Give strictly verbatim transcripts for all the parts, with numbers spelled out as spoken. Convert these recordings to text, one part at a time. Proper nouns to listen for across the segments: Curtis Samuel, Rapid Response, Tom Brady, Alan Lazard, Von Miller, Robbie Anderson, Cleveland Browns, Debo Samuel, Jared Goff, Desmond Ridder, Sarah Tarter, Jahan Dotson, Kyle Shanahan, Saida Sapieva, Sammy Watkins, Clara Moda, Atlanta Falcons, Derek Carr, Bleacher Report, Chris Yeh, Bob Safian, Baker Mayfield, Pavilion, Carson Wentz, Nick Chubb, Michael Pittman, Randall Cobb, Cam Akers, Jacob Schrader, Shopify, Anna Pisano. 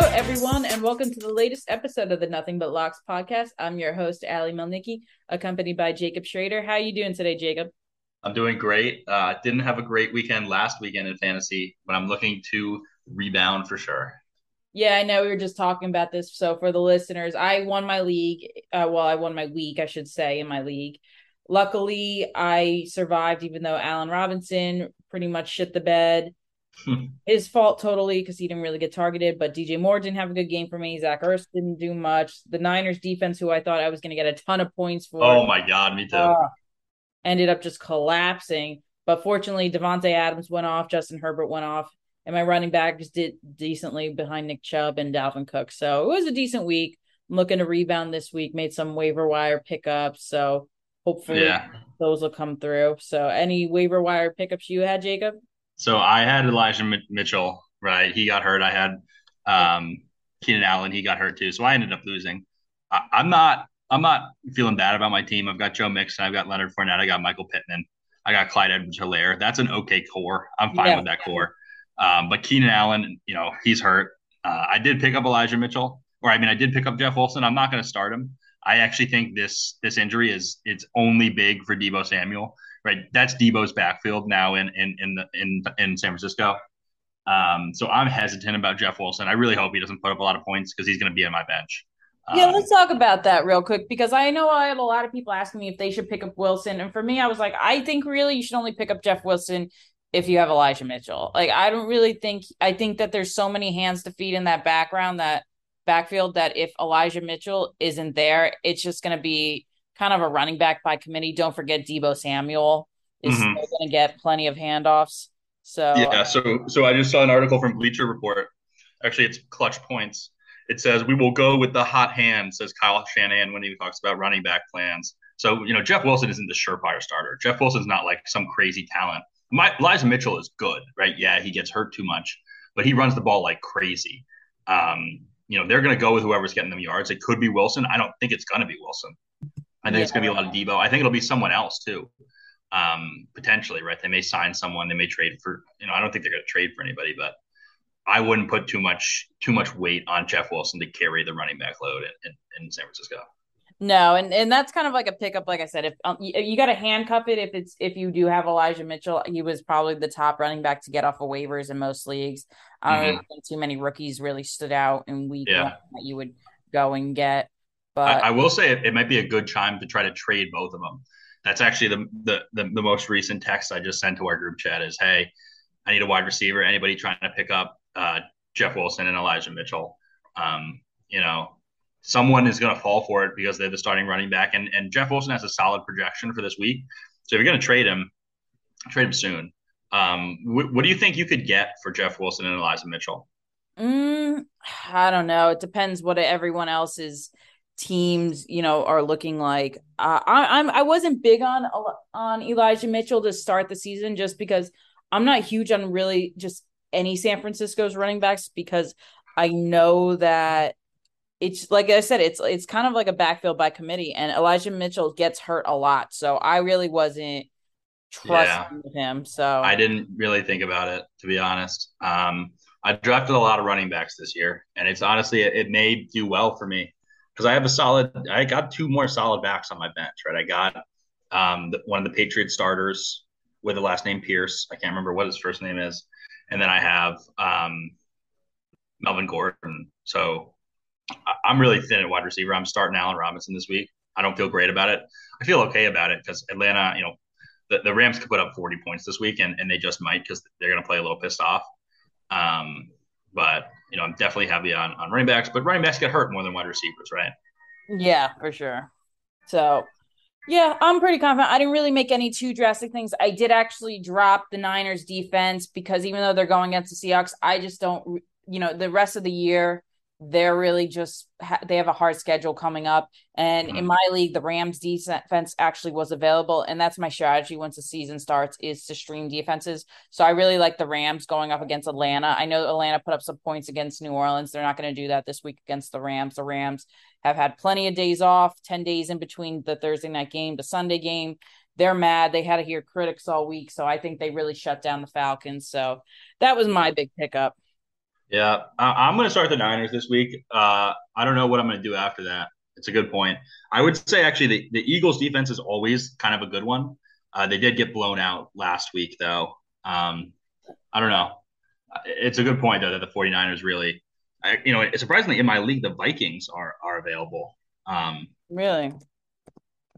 Hello, everyone, and welcome to the latest episode of the Nothing But Locks podcast. I'm your host, Allie Melnicki, accompanied by Jacob Schrader. How are you doing today, Jacob? I'm doing great. Uh, didn't have a great weekend last weekend in fantasy, but I'm looking to rebound for sure. Yeah, I know we were just talking about this. So for the listeners, I won my league. Uh, well, I won my week, I should say, in my league. Luckily, I survived, even though Allen Robinson pretty much shit the bed. His fault totally, because he didn't really get targeted, but D J Moore didn't have a good game for me. Zach Ertz didn't do much. The Niners defense, who I thought I was going to get a ton of points for. Oh my God, me too. Uh, ended up just collapsing. But fortunately, Davante Adams went off, Justin Herbert went off, and my running backs did decently behind Nick Chubb and Dalvin Cook. So it was a decent week. I'm looking to rebound this week. Made some waiver wire pickups, so hopefully yeah. those will come through. So any waiver wire pickups you had, Jacob? So I had Elijah Mitchell, right? He got hurt. I had um, Keenan Allen. He got hurt too. So I ended up losing. I, I'm not I'm not feeling bad about my team. I've got Joe Mixon. I've got Leonard Fournette. I got Michael Pittman. I got Clyde Edwards-Helaire. That's an okay core. I'm fine yeah. with that core. Um, but Keenan Allen, you know, he's hurt. Uh, I did pick up Elijah Mitchell. Or I mean, I did pick up Jeff Wilson. I'm not going to start him. I actually think this this injury is it's only big for Debo Samuel. Right, that's Debo's backfield now in in in the, in, in San Francisco. Um, so I'm hesitant about Jeff Wilson. I really hope he doesn't put up a lot of points because he's going to be on my bench. Um, yeah, let's talk about that real quick, because I know I had a lot of people asking me if they should pick up Wilson, and for me, I was like, I think really you should only pick up Jeff Wilson if you have Elijah Mitchell. Like, I don't really think I think that there's so many hands to feed in that background that backfield that if Elijah Mitchell isn't there, it's just going to be kind of a running back by committee. Don't forget Debo Samuel is mm-hmm. still going to get plenty of handoffs. So yeah, so so I just saw an article from Bleacher Report. Actually, it's Clutch Points. It says, "We will go with the hot hand," says Kyle Shanahan when he talks about running back plans. So, you know, Jeff Wilson isn't the surefire starter. Jeff Wilson's not like some crazy talent. My, Elijah Mitchell is good, right? Yeah, he gets hurt too much, but he runs the ball like crazy. Um, you know, they're going to go with whoever's getting them yards. It could be Wilson. I don't think it's going to be Wilson. I think yeah. it's going to be a lot of Debo. I think it'll be someone else too, um, potentially, right? They may sign someone. They may trade for, you know, I don't think they're going to trade for anybody, but I wouldn't put too much too much weight on Jeff Wilson to carry the running back load in, in, in San Francisco. No, and, and that's kind of like a pickup. Like I said, if um, you, you got to handcuff it if it's if you do have Elijah Mitchell. He was probably the top running back to get off of waivers in most leagues. I don't mm-hmm. really think too many rookies really stood out in week yeah. one that you would go and get. But I, I will say it, it might be a good time to try to trade both of them. That's actually the, the the the most recent text I just sent to our group chat is, hey, I need a wide receiver. Anybody trying to pick up uh, Jeff Wilson and Elijah Mitchell? Um, you know, someone is going to fall for it because they're the starting running back. And, and Jeff Wilson has a solid projection for this week. So if you're going to trade him, trade him soon. Um, wh- what do you think you could get for Jeff Wilson and Elijah Mitchell? Mm, I don't know. It depends what everyone else is – teams, you know, are looking like. Uh, I, I'm. I wasn't big on on Elijah Mitchell to start the season, just because I'm not huge on really just any San Francisco's running backs, because I know that it's like I said, it's it's kind of like a backfield by committee, and Elijah Mitchell gets hurt a lot, so I really wasn't trusting yeah. him. So I didn't really think about it, to be honest. Um, I drafted a lot of running backs this year, and it's honestly it, it may do well for me. Because I have a solid, I got two more solid backs on my bench, right? I got um, the, one of the Patriots starters with the last name Pierce. I can't remember what his first name is. And then I have um, Melvin Gordon. So I, I'm really thin at wide receiver. I'm starting Allen Robinson this week. I don't feel great about it. I feel okay about it because Atlanta, you know, the, the Rams could put up forty points this week, and, and they just might because they're going to play a little pissed off. Um, but you know, I'm definitely heavy on, on running backs, but running backs get hurt more than wide receivers, right? Yeah, for sure. So, yeah, I'm pretty confident. I didn't really make any too drastic things. I did actually drop the Niners defense because even though they're going against the Seahawks, I just don't, you know, the rest of the year, they're really just, they have a hard schedule coming up. And mm-hmm. in my league, the Rams defense actually was available. And that's my strategy once the season starts, is to stream defenses. So I really like the Rams going up against Atlanta. I know Atlanta put up some points against New Orleans. They're not going to do that this week against the Rams. The Rams have had plenty of days off, ten days in between the Thursday night game, the Sunday game. They're mad. They had to hear critics all week. So I think they really shut down the Falcons. So that was my big pickup. Yeah, I, I'm going to start the Niners this week. Uh, I don't know what I'm going to do after that. It's a good point. I would say, actually, the, the Eagles' defense is always kind of a good one. Uh, they did get blown out last week, though. Um, I don't know. It's a good point, though, that the 49ers really – you know, surprisingly, in my league, the Vikings are are available. Um, really?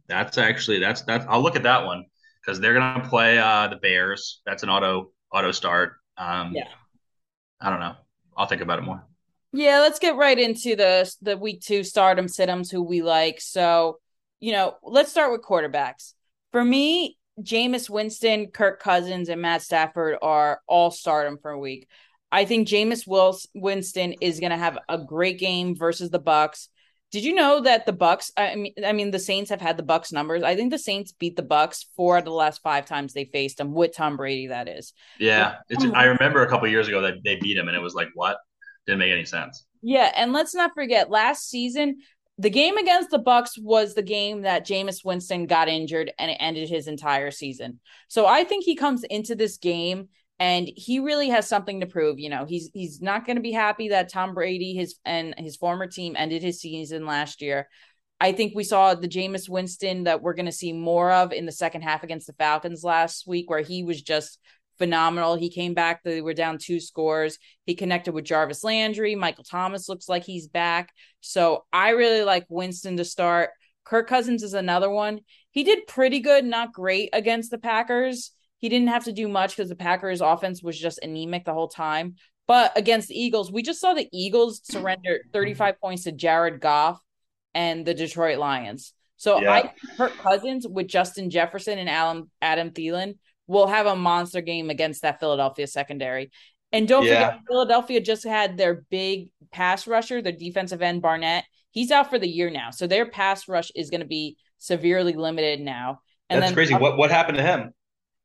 That's actually – that's that's. I'll look at that one because they're going to play uh, the Bears. That's an auto auto start. Um, yeah. I don't know. I'll think about it more. Yeah, let's get right into the the week two stardom sit-ems, who we like. So, you know, let's start with quarterbacks. For me, Jameis Winston, Kirk Cousins, and Matt Stafford are all stardom for a week. I think Jameis Winston is going to have a great game versus the Bucs. Did you know that the Bucs? I mean, I mean, the Saints have had the Bucs numbers. I think the Saints beat the Bucs four out of the last five times they faced them with Tom Brady. That is. Yeah, it's, I remember a couple of years ago that they beat him, and it was like, what? Didn't make any sense. Yeah, and let's not forget, last season, the game against the Bucs was the game that Jameis Winston got injured, and it ended his entire season. So I think he comes into this game, and he really has something to prove. You know, he's he's not going to be happy that Tom Brady his and his former team ended his season last year. I think we saw the Jameis Winston that we're going to see more of in the second half against the Falcons last week, where he was just phenomenal. He came back. They were down two scores. He connected with Jarvis Landry. Michael Thomas looks like he's back. So I really like Winston to start. Kirk Cousins is another one. He did pretty good, not great against the Packers. He didn't have to do much because the Packers offense was just anemic the whole time. But against the Eagles, we just saw the Eagles surrender thirty-five points to Jared Goff and the Detroit Lions. So yeah. I think Kirk Cousins with Justin Jefferson and Alan, Adam Thielen will have a monster game against that Philadelphia secondary. And don't yeah. forget, Philadelphia just had their big pass rusher, their defensive end, Barnett. He's out for the year now. So their pass rush is going to be severely limited now. And That's then, crazy. Um, what what happened to him?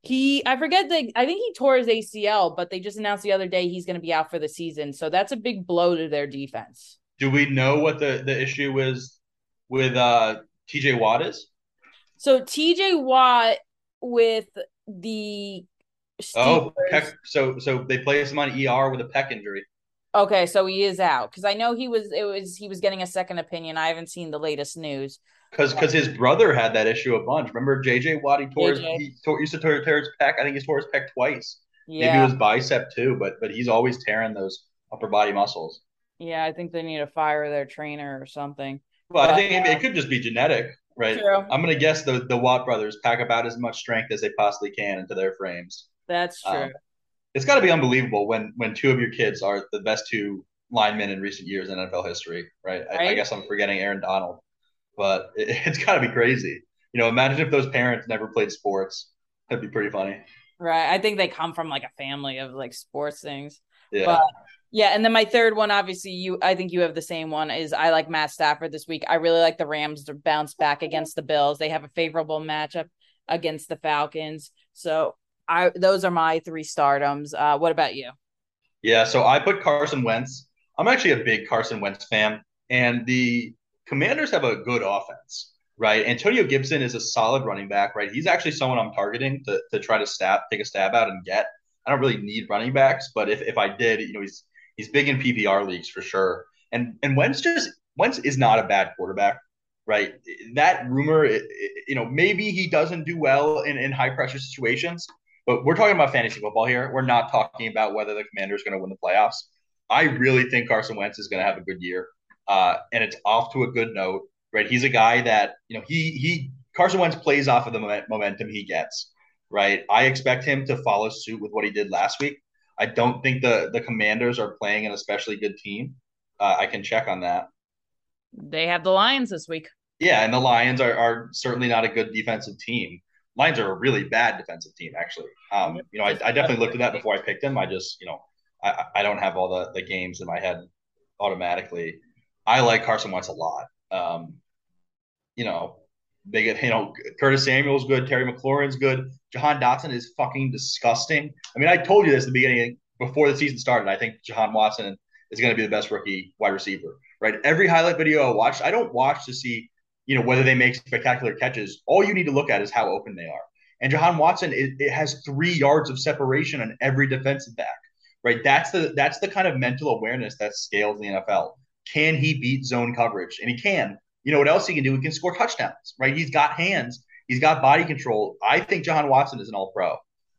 He, I forget, the, I think he tore his A C L, but they just announced the other day he's going to be out for the season. So that's a big blow to their defense. Do we know what the, the issue is with uh, T J. Watt is? So T J. Watt with the Steelers. Oh, pec, so so they placed him on E R with a pec injury. Okay, so he is out because I know he was it was he was getting a second opinion. I haven't seen the latest news. Because because his brother had that issue a bunch. Remember J J Watt? He tore his, he tore, used to tear his pec. I think he tore his pec twice. Yeah. Maybe it was bicep too, but but he's always tearing those upper body muscles. Yeah, I think they need to fire their trainer or something. Well, but, I think yeah. it, it could just be genetic, right? True. I'm going to guess the, the Watt brothers pack about as much strength as they possibly can into their frames. That's true. Um, it's got to be unbelievable when when two of your kids are the best two linemen in recent years in N F L history, right? right? I, I guess I'm forgetting Aaron Donald. But it, it's got to be crazy. You know, imagine if those parents never played sports. That'd be pretty funny. Right. I think they come from like a family of like sports things. Yeah. But, yeah. And then my third one, obviously, you, I think you have the same one, is I like Matt Stafford this week. I really like the Rams to bounce back against the Bills. They have a favorable matchup against the Falcons. So I, those are my three stardoms. Uh, what about you? Yeah. So I put Carson Wentz. I'm actually a big Carson Wentz fan. And the Commanders have a good offense, right? Antonio Gibson is a solid running back, right? He's actually someone I'm targeting to to try to stab, take a stab out and get. I don't really need running backs, but if, if I did, you know, he's he's big in P P R leagues for sure. And and Wentz just Wentz is not a bad quarterback, right? That rumor, it, it, you know, maybe he doesn't do well in, in high pressure situations, but we're talking about fantasy football here. We're not talking about whether the Commanders are going to win the playoffs. I really think Carson Wentz is going to have a good year. Uh, and it's off to a good note, right? He's a guy that, you know, he he Carson Wentz plays off of the moment, momentum he gets, right? I expect him to follow suit with what he did last week. I don't think the, the Commanders are playing an especially good team. Uh, I can check on that. They have the Lions this week. Yeah, and the Lions are, are certainly not a good defensive team. Lions are a really bad defensive team, actually. Um, you know, I, I definitely looked at that before I picked them. I just, you know, I, I don't have all the, the games in my head automatically. I like Carson Wentz a lot. Um, you know, they get, you know, Curtis Samuel's good. Terry McLaurin's good. Jahan Dotson is fucking disgusting. I mean, I told you this at the beginning before the season started. I think Jahan Watson is going to be the best rookie wide receiver, right? Every highlight video I watched, I don't watch to see, you know, whether they make spectacular catches. All you need to look at is how open they are. And Jahan Watson, it, it has three yards of separation on every defensive back, right? That's the that's the kind of mental awareness that scales the N F L. Can he beat zone coverage? And he can. You know what else he can do? He can score touchdowns, right? He's got hands. He's got body control. I think Jahan Watson is an all-pro.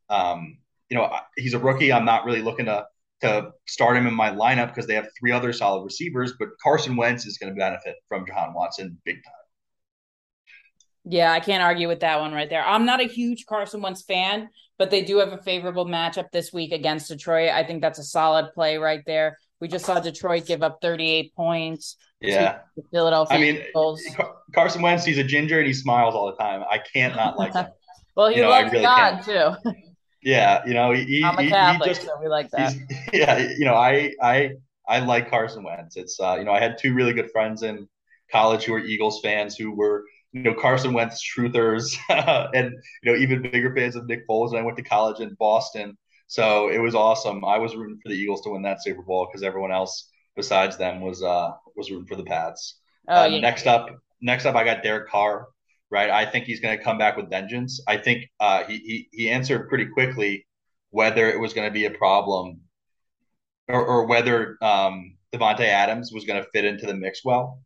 Um, you know, he's a rookie. I'm not really looking to to start him in my lineup because they have three other solid receivers, but Carson Wentz is going to benefit from Jahan Watson big time. Yeah, I can't argue with that one right there. I'm not a huge Carson Wentz fan, but they do have a favorable matchup this week against Detroit. I think that's a solid play right there. We just saw Detroit give up thirty-eight points. Yeah. To Philadelphia. I mean, Car- Carson Wentz, he's a ginger and he smiles all the time. I can't not like him. Well, he you know, loves really God can't. too. Yeah, you know, he, I'm a Catholic, he just, so we like that. Yeah, you know, I I I like Carson Wentz. It's uh, you know, I had two really good friends in college who were Eagles fans who were, you know, Carson Wentz truthers and, you know, even bigger fans of Nick Foles. And I went to college in Boston, so it was awesome. I was rooting for the Eagles to win that Super Bowl because everyone else besides them was uh was rooting for the Pats. Oh, um, yeah. Next up, next up, I got Derek Carr. Right, I think he's going to come back with vengeance. I think uh, he, he he answered pretty quickly whether it was going to be a problem or, or whether um, Davante Adams was going to fit into the mix well.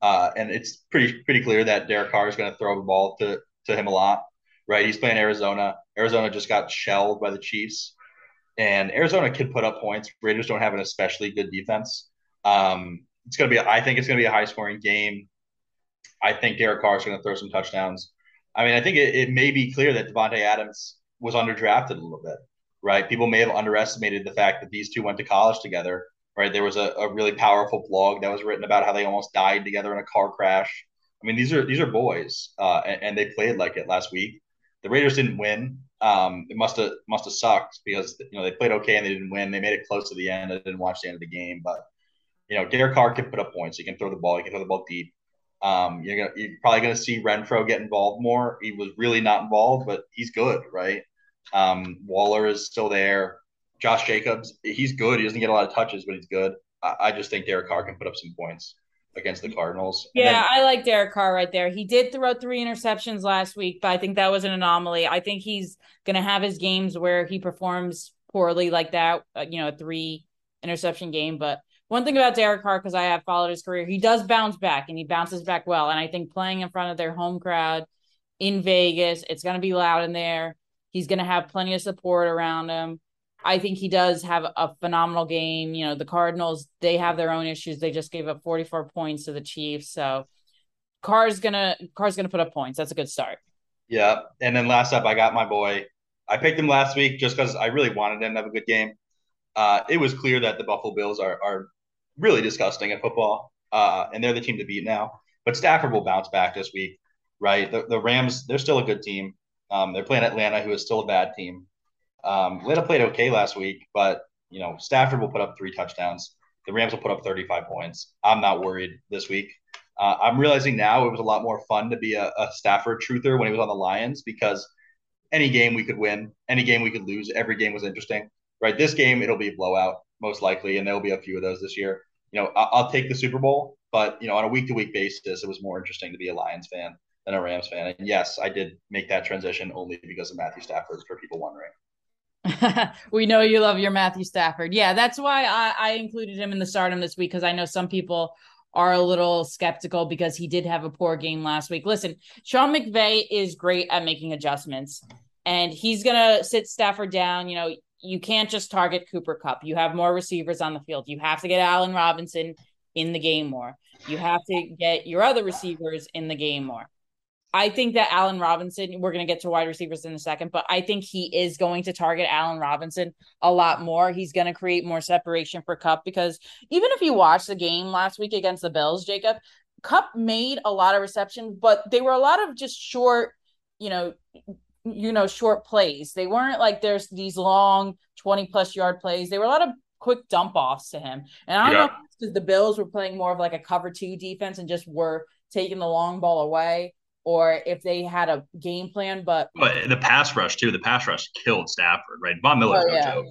Uh, and it's pretty pretty clear that Derek Carr is going to throw the ball to, to him a lot. Right, he's playing Arizona. Arizona just got shelled by the Chiefs, and Arizona can put up points. Raiders don't have an especially good defense. Um, it's going to be, I think it's going to be a high scoring game. I think Derek Carr is going to throw some touchdowns. I mean, I think it, it may be clear that Davante Adams was underdrafted a little bit, right? People may have underestimated the fact that these two went to college together, right? There was a, a really powerful blog that was written about how they almost died together in a car crash. I mean, these are these are boys, uh, and, and they played like it last week. The Raiders didn't win. Um, it must have must have sucked because, you know, they played okay and they didn't win. They made it close to the end. I didn't watch the end of the game, but, you know, Derek Carr can put up points. He can throw the ball. He can throw the ball deep. Um, you're, gonna, you're probably going to see Renfro get involved more. He was really not involved, but he's good, right? Um, Waller is still there. Josh Jacobs, he's good. He doesn't get a lot of touches, but he's good. I, I just think Derek Carr can put up some points against the Cardinals. Yeah, then, I like Derek Carr right there. He did throw three interceptions last week, but I think that was an anomaly. I think he's going to have his games where he performs poorly like that, you know, a three-interception game, but one thing about Derek Carr, because I have followed his career, he does bounce back, and he bounces back well. And I think playing in front of their home crowd in Vegas, it's going to be loud in there. He's going to have plenty of support around him. I think he does have a phenomenal game. You know, the Cardinals, they have their own issues. They just gave up forty-four points to the Chiefs. So Carr's going to Carr's going to put up points. That's a good start. Yeah. And then last up, I got my boy. I picked him last week just because I really wanted him to have a good game. Uh, it was clear that the Buffalo Bills are are really disgusting at football, uh, and they're the team to beat now. But Stafford will bounce back this week, right? The, the Rams, they're still a good team. Um, they're playing Atlanta, who is still a bad team. Um, Atlanta played okay last week, but, you know, Stafford will put up three touchdowns. The Rams will put up thirty-five points. I'm not worried this week. Uh, I'm realizing now it was a lot more fun to be a, a Stafford truther when he was on the Lions because any game we could win, any game we could lose, every game was interesting. Right, this game, it'll be a blowout, most likely, and there will be a few of those this year. You know, I'll, I'll take the Super Bowl, but, you know, on a week-to-week basis, it was more interesting to be a Lions fan than a Rams fan. And, yes, I did make that transition only because of Matthew Stafford, for people wondering. We know you love your Matthew Stafford. Yeah, that's why I, I included him in the stardom this week, because I know some people are a little skeptical because he did have a poor game last week. Listen, Sean McVay is great at making adjustments, and he's going to sit Stafford down, you know. You can't just target Cooper Kupp. You have more receivers on the field. You have to get Allen Robinson in the game more. You have to get your other receivers in the game more. I think that Allen Robinson, we're going to get to wide receivers in a second, but I think he is going to target Allen Robinson a lot more. He's going to create more separation for Kupp because even if you watch the game last week against the Bills, Jacob, Kupp made a lot of receptions, but they were a lot of just short, you know, you know, short plays. They weren't like there's these long twenty plus yard plays. They were a lot of quick dump offs to him. And I don't yeah. know if it's the Bills were playing more of like a cover two defense and just were taking the long ball away, or if they had a game plan, but, but the pass rush too, the pass rush killed Stafford, right? Von Miller's oh, no yeah. joke.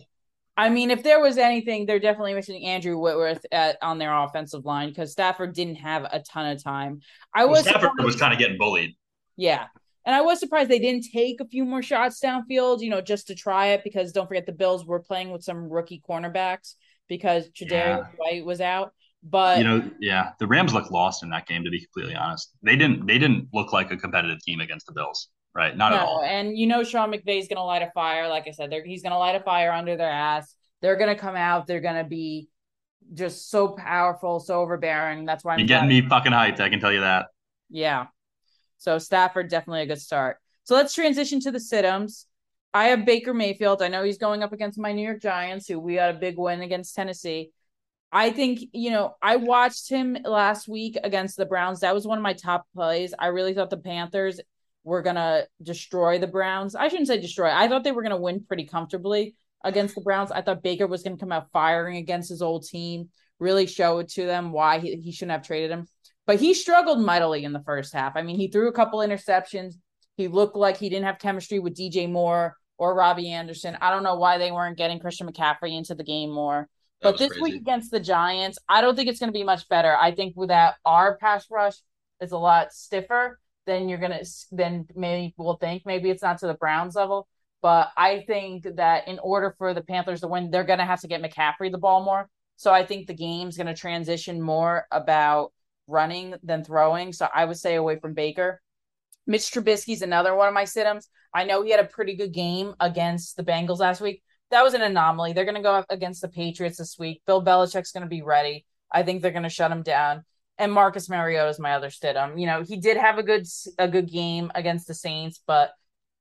I mean, if there was anything, they're definitely missing Andrew Whitworth at, on their offensive line because Stafford didn't have a ton of time. I well, was Stafford was kind of getting bullied. Yeah. And I was surprised they didn't take a few more shots downfield, you know, just to try it, because don't forget the Bills were playing with some rookie cornerbacks because Tre'Davious White was out. But you know, yeah, the Rams looked lost in that game, to be completely honest. They didn't they didn't look like a competitive team against the Bills, right? Not no, at all. And you know, Sean McVay's gonna light a fire. Like I said, they're, he's gonna light a fire under their ass. They're gonna come out, they're gonna be just so powerful, so overbearing. That's why I'm You're getting me fucking hyped, I can tell you that. Yeah. So Stafford, definitely a good start. So let's transition to the sit-ems. I have Baker Mayfield. I know he's going up against my New York Giants, who we had a big win against Tennessee. I think, you know, I watched him last week against the Browns. That was one of my top plays. I really thought the Panthers were going to destroy the Browns. I shouldn't say destroy. I thought they were going to win pretty comfortably against the Browns. I thought Baker was going to come out firing against his old team, really show it to them why he, he shouldn't have traded him. But he struggled mightily in the first half. I mean, he threw a couple interceptions. He looked like he didn't have chemistry with D J Moore or Robbie Anderson. I don't know why they weren't getting Christian McCaffrey into the game more. But this crazy week against the Giants, I don't think it's going to be much better. I think with that, our pass rush is a lot stiffer than you're going to – than maybe we'll think. Maybe it's not to the Browns level. But I think that in order for the Panthers to win, they're going to have to get McCaffrey the ball more. So I think the game's going to transition more about – running than throwing. So I would stay away from Baker. Mitch Trubisky's another one of my sit-ems. I know he had a pretty good game against the Bengals last week. That was an anomaly. They're going to go up against the Patriots this week. Bill Belichick's going to be ready. I think they're going to shut him down. And Marcus Mariota is my other sit-em. You know, he did have a good a good game against the Saints, but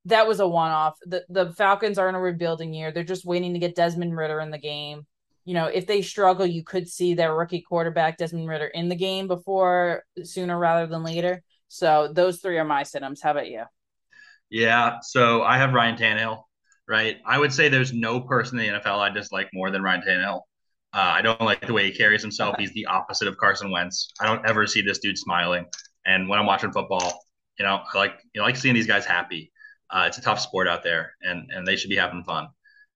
that was a one-off. The, the Falcons are in a rebuilding year. They're just waiting to get Desmond Ridder in the game. You know, if they struggle, you could see their rookie quarterback, Desmond Ridder, in the game before sooner rather than later. So those three are my sit-ems. How about you? Yeah, so I have Ryan Tannehill, right? I would say there's no person in the N F L I dislike more than Ryan Tannehill. Uh, I don't like the way he carries himself. He's the opposite of Carson Wentz. I don't ever see this dude smiling. And when I'm watching football, you know, I like, you know, I like seeing these guys happy. Uh, it's a tough sport out there, and, and they should be having fun.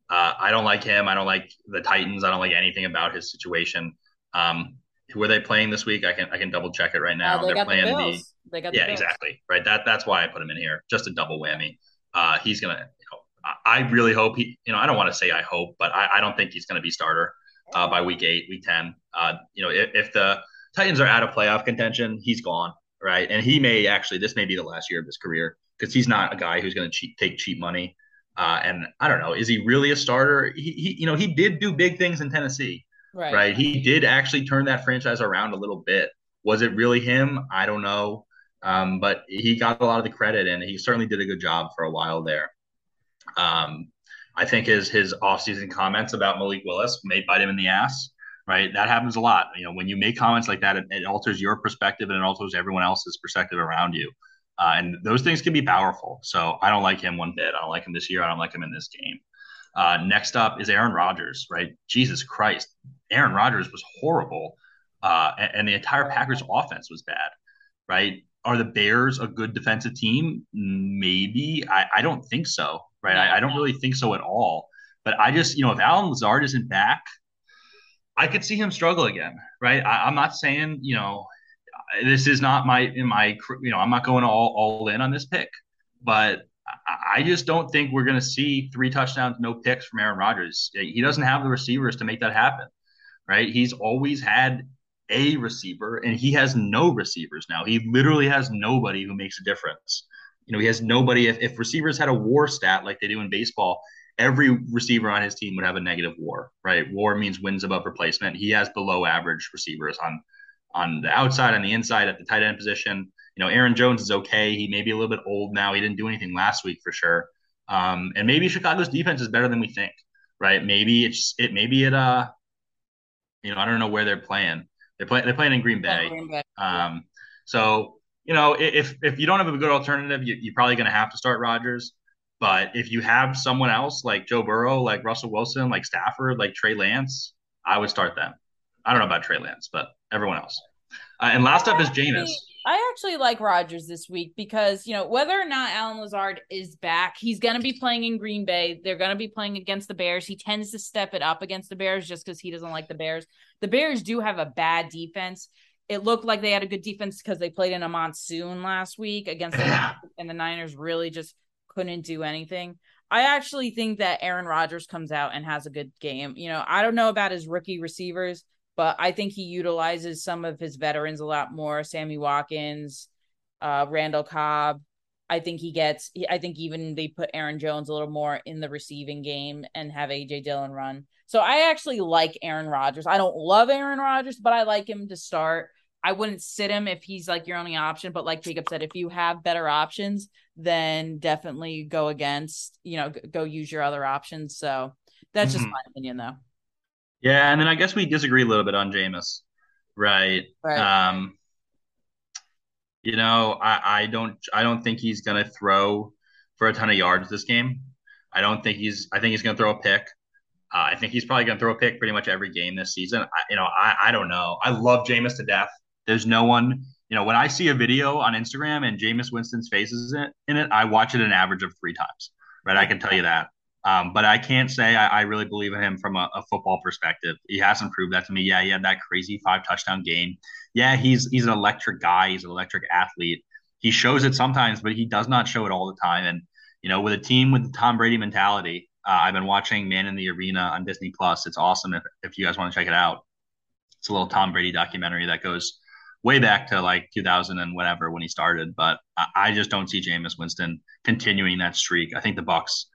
Uh, I don't like him. I don't like the Titans. I don't like anything about his situation. Um, who are they playing this week? I can I can double check it right now. Uh, they They're got playing the Bills. The, they got yeah, the Bills. Exactly. Right. That that's why I put him in here. Just a double whammy. Uh, he's gonna. You know, I, I really hope he. You know, I don't want to say I hope, but I, I don't think he's gonna be starter uh, by week eight, week ten. Uh, you know, if, if the Titans are out of playoff contention, he's gone. Right, and he may actually. This may be the last year of his career because he's not a guy who's gonna cheap, take cheap money. Uh, and I don't know, is he really a starter? He, he, you know, he did do big things in Tennessee, right. right? He did actually turn that franchise around a little bit. Was it really him? I don't know. Um, but he got a lot of the credit and he certainly did a good job for a while there. Um, I think his, his offseason comments about Malik Willis may bite him in the ass, right? That happens a lot. You know, when you make comments like that, it, it alters your perspective and it alters everyone else's perspective around you. Uh, and those things can be powerful. So I don't like him one bit. I don't like him this year. I don't like him in this game. Uh, next up is Aaron Rodgers, right? Jesus Christ. Aaron Rodgers was horrible. Uh, and, and the entire Packers offense was bad, right? Are the Bears a good defensive team? Maybe. I, I don't think so, right? I, I don't really think so at all. But I just, you know, if Alan Lazard isn't back, I could see him struggle again, right? I, I'm not saying, you know, this is not my, in my, you know, I'm not going all, all in on this pick, but I just don't think we're going to see three touchdowns, no picks from Aaron Rodgers. He doesn't have the receivers to make that happen, right? He's always had a receiver and he has no receivers now. He literally has nobody who makes a difference. You know, he has nobody. If, if receivers had a war stat like they do in baseball, every receiver on his team would have a negative war, right? War means wins above replacement. He has below average receivers on on the outside, on the inside, at the tight end position. You know, Aaron Jones is okay. He may be a little bit old now. He didn't do anything last week for sure. Um, and maybe Chicago's defense is better than we think, right? Maybe it's it. Maybe it. Uh, you know, I don't know where they're playing. They're playing. They're playing in Green Bay. Green Bay. Um, so you know, if if you don't have a good alternative, you, you're probably going to have to start Rodgers. But if you have someone else like Joe Burrow, like Russell Wilson, like Stafford, like Trey Lance, I would start them. I don't know about Trey Lance, but everyone else. Uh, and last I up is Jameis. I actually like Rodgers this week because, you know, whether or not Alan Lazard is back, he's going to be playing in Green Bay. They're going to be playing against the Bears. He tends to step it up against the Bears just because he doesn't like the Bears. The Bears do have a bad defense. It looked like they had a good defense because they played in a monsoon last week against the Niners, and the Niners really just couldn't do anything. I actually think that Aaron Rodgers comes out and has a good game. You know, I don't know about his rookie receivers, but I think he utilizes some of his veterans a lot more. Sammy Watkins, uh, Randall Cobb. I think he gets, I think even they put Aaron Jones a little more in the receiving game and have A J Dillon run. So I actually like Aaron Rodgers. I don't love Aaron Rodgers, but I like him to start. I wouldn't sit him if he's like your only option, but like Jacob said, if you have better options, then definitely go against, you know, go use your other options. So that's just mm-hmm. my opinion though. Yeah. And then I guess we disagree a little bit on Jameis, right? Right. Um, You know, I, I don't I don't think he's going to throw for a ton of yards this game. I don't think he's – I think he's going to throw a pick. Uh, I think he's probably going to throw a pick pretty much every game this season. I, you know, I, I don't know. I love Jameis to death. There's no one – you know, when I see a video on Instagram and Jameis Winston's face is in it, in it I watch it an average of three times, right? I can tell you that. Um, but I can't say I, I really believe in him from a, a football perspective. He hasn't proved that to me. Yeah, he had that crazy five-touchdown game. Yeah, he's he's an electric guy. He's an electric athlete. He shows it sometimes, but he does not show it all the time. And, you know, with a team with the Tom Brady mentality, uh, I've been watching Man in the Arena on Disney Plus. It's awesome if, if you guys want to check it out. It's a little Tom Brady documentary that goes way back to like two thousand and whatever when he started. But I, I just don't see Jameis Winston continuing that streak. I think the Bucks.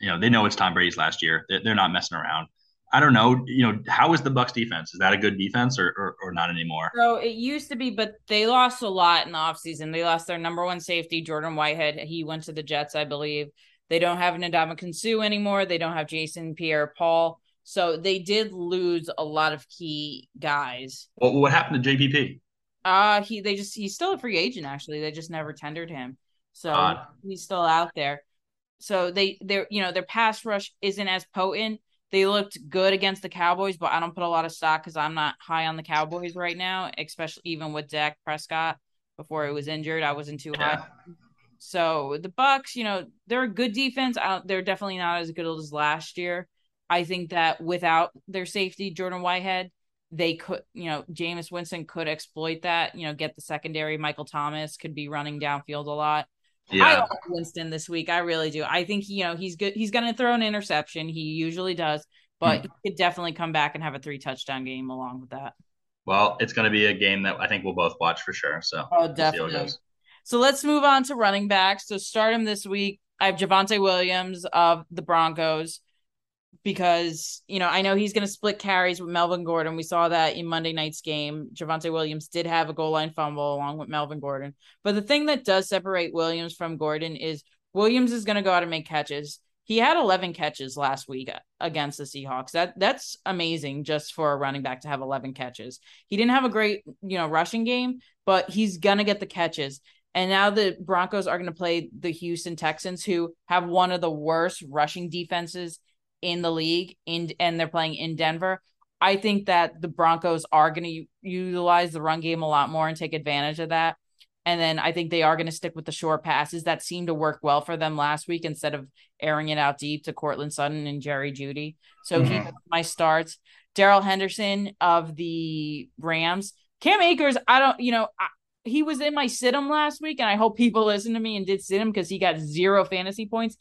You know, they know it's Tom Brady's last year. They're not messing around. I don't know. You know, how is the Bucs defense? Is that a good defense or, or, or not anymore? So it used to be, but they lost a lot in the offseason. They lost their number one safety, Jordan Whitehead. He went to the Jets, I believe. They don't have Ndamukong Suh anymore. They don't have Jason Pierre-Paul. So they did lose a lot of key guys. Well, what happened to J P P? Uh, he they just he's still a free agent, actually. They just never tendered him. So uh, he's still out there. So they, they're, you know, their pass rush isn't as potent. They looked good against the Cowboys, but I don't put a lot of stock because I'm not high on the Cowboys right now, especially even with Dak Prescott before he was injured. I wasn't too high. Yeah. So the Bucs, you know, they're a good defense. I don't, they're definitely not as good as last year. I think that without their safety, Jordan Whitehead, they could, you know, Jameis Winston could exploit that. You know, get the secondary. Michael Thomas could be running downfield a lot. Yeah. I like Winston this week. I really do. I think, you know, he's good. He's going to throw an interception. He usually does, but mm-hmm. he could definitely come back and have a three touchdown game along with that. Well, it's going to be a game that I think we'll both watch for sure. So, oh, definitely. We'll so let's move on to running backs. So start him this week. I have Javonte Williams of the Broncos because, you know, I know he's going to split carries with Melvin Gordon. We saw that in Monday night's game. Javonte Williams did have a goal line fumble along with Melvin Gordon. But the thing that does separate Williams from Gordon is Williams is going to go out and make catches. He had eleven catches last week against the Seahawks. That that's amazing just for a running back to have eleven catches. He didn't have a great, you know, rushing game, but he's going to get the catches. And now the Broncos are going to play the Houston Texans, who have one of the worst rushing defenses in the league, in, and they're playing in Denver. I think that the Broncos are going to u- utilize the run game a lot more and take advantage of that. And then I think they are going to stick with the short passes that seemed to work well for them last week instead of airing it out deep to Courtland Sutton and Jerry Jeudy. So mm-hmm. he's my starts. Darrell Henderson of the Rams. Cam Akers, I don't, you know, I, he was in my sit him last week, and I hope people listened to me and did sit him because he got zero fantasy points.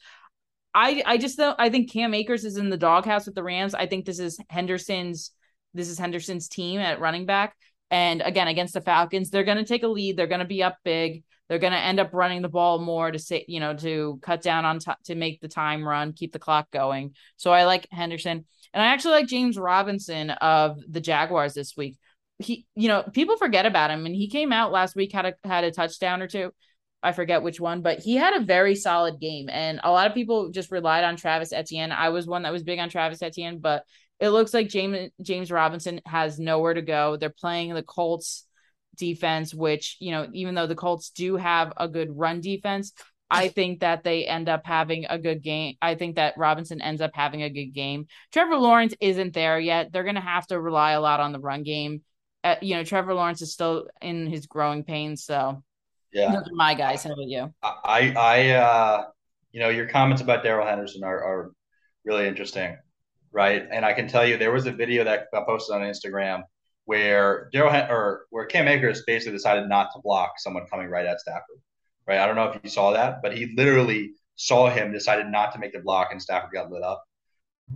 I, I just though I think Cam Akers is in the doghouse with the Rams. I think this is Henderson's this is Henderson's team at running back. And again, against the Falcons, they're going to take a lead. They're going to be up big. They're going to end up running the ball more to say, you know, to cut down on t- to make the time run, keep the clock going. So I like Henderson, and I actually like James Robinson of the Jaguars this week. He, you know, people forget about him, and he came out last week had a had a touchdown or two. I forget which one, but he had a very solid game. And a lot of people just relied on Travis Etienne. I was one that was big on Travis Etienne, but it looks like James, James Robinson has nowhere to go. They're playing the Colts defense, which, you know, even though the Colts do have a good run defense, I think that they end up having a good game. I think that Robinson ends up having a good game. Trevor Lawrence isn't there yet. They're going to have to rely a lot on the run game. Uh, you know, Trevor Lawrence is still in his growing pains, so... Yeah, those are my guys. How about you? I, I, uh, you know, your comments about Darrell Henderson are, are really interesting, right? And I can tell you, there was a video that I posted on Instagram where Daryl or where Cam Akers basically decided not to block someone coming right at Stafford. Right, I don't know if you saw that, but he literally saw him, decided not to make the block, and Stafford got lit up.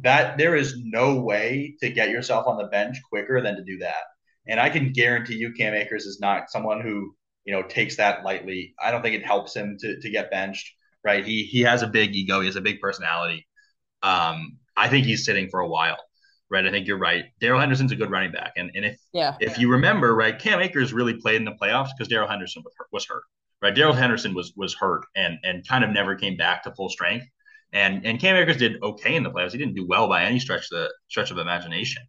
That there is no way to get yourself on the bench quicker than to do that. And I can guarantee you Cam Akers is not someone who, you know, takes that lightly. I don't think it helps him to to get benched, right? He he has a big ego. He has a big personality. Um, I think he's sitting for a while, right? I think you're right. Daryl Henderson's a good running back. And and if yeah. if you remember, right, Cam Akers really played in the playoffs because Daryl Henderson was hurt, right? Daryl Henderson was was hurt and and kind of never came back to full strength. And and Cam Akers did okay in the playoffs. He didn't do well by any stretch of the stretch of imagination,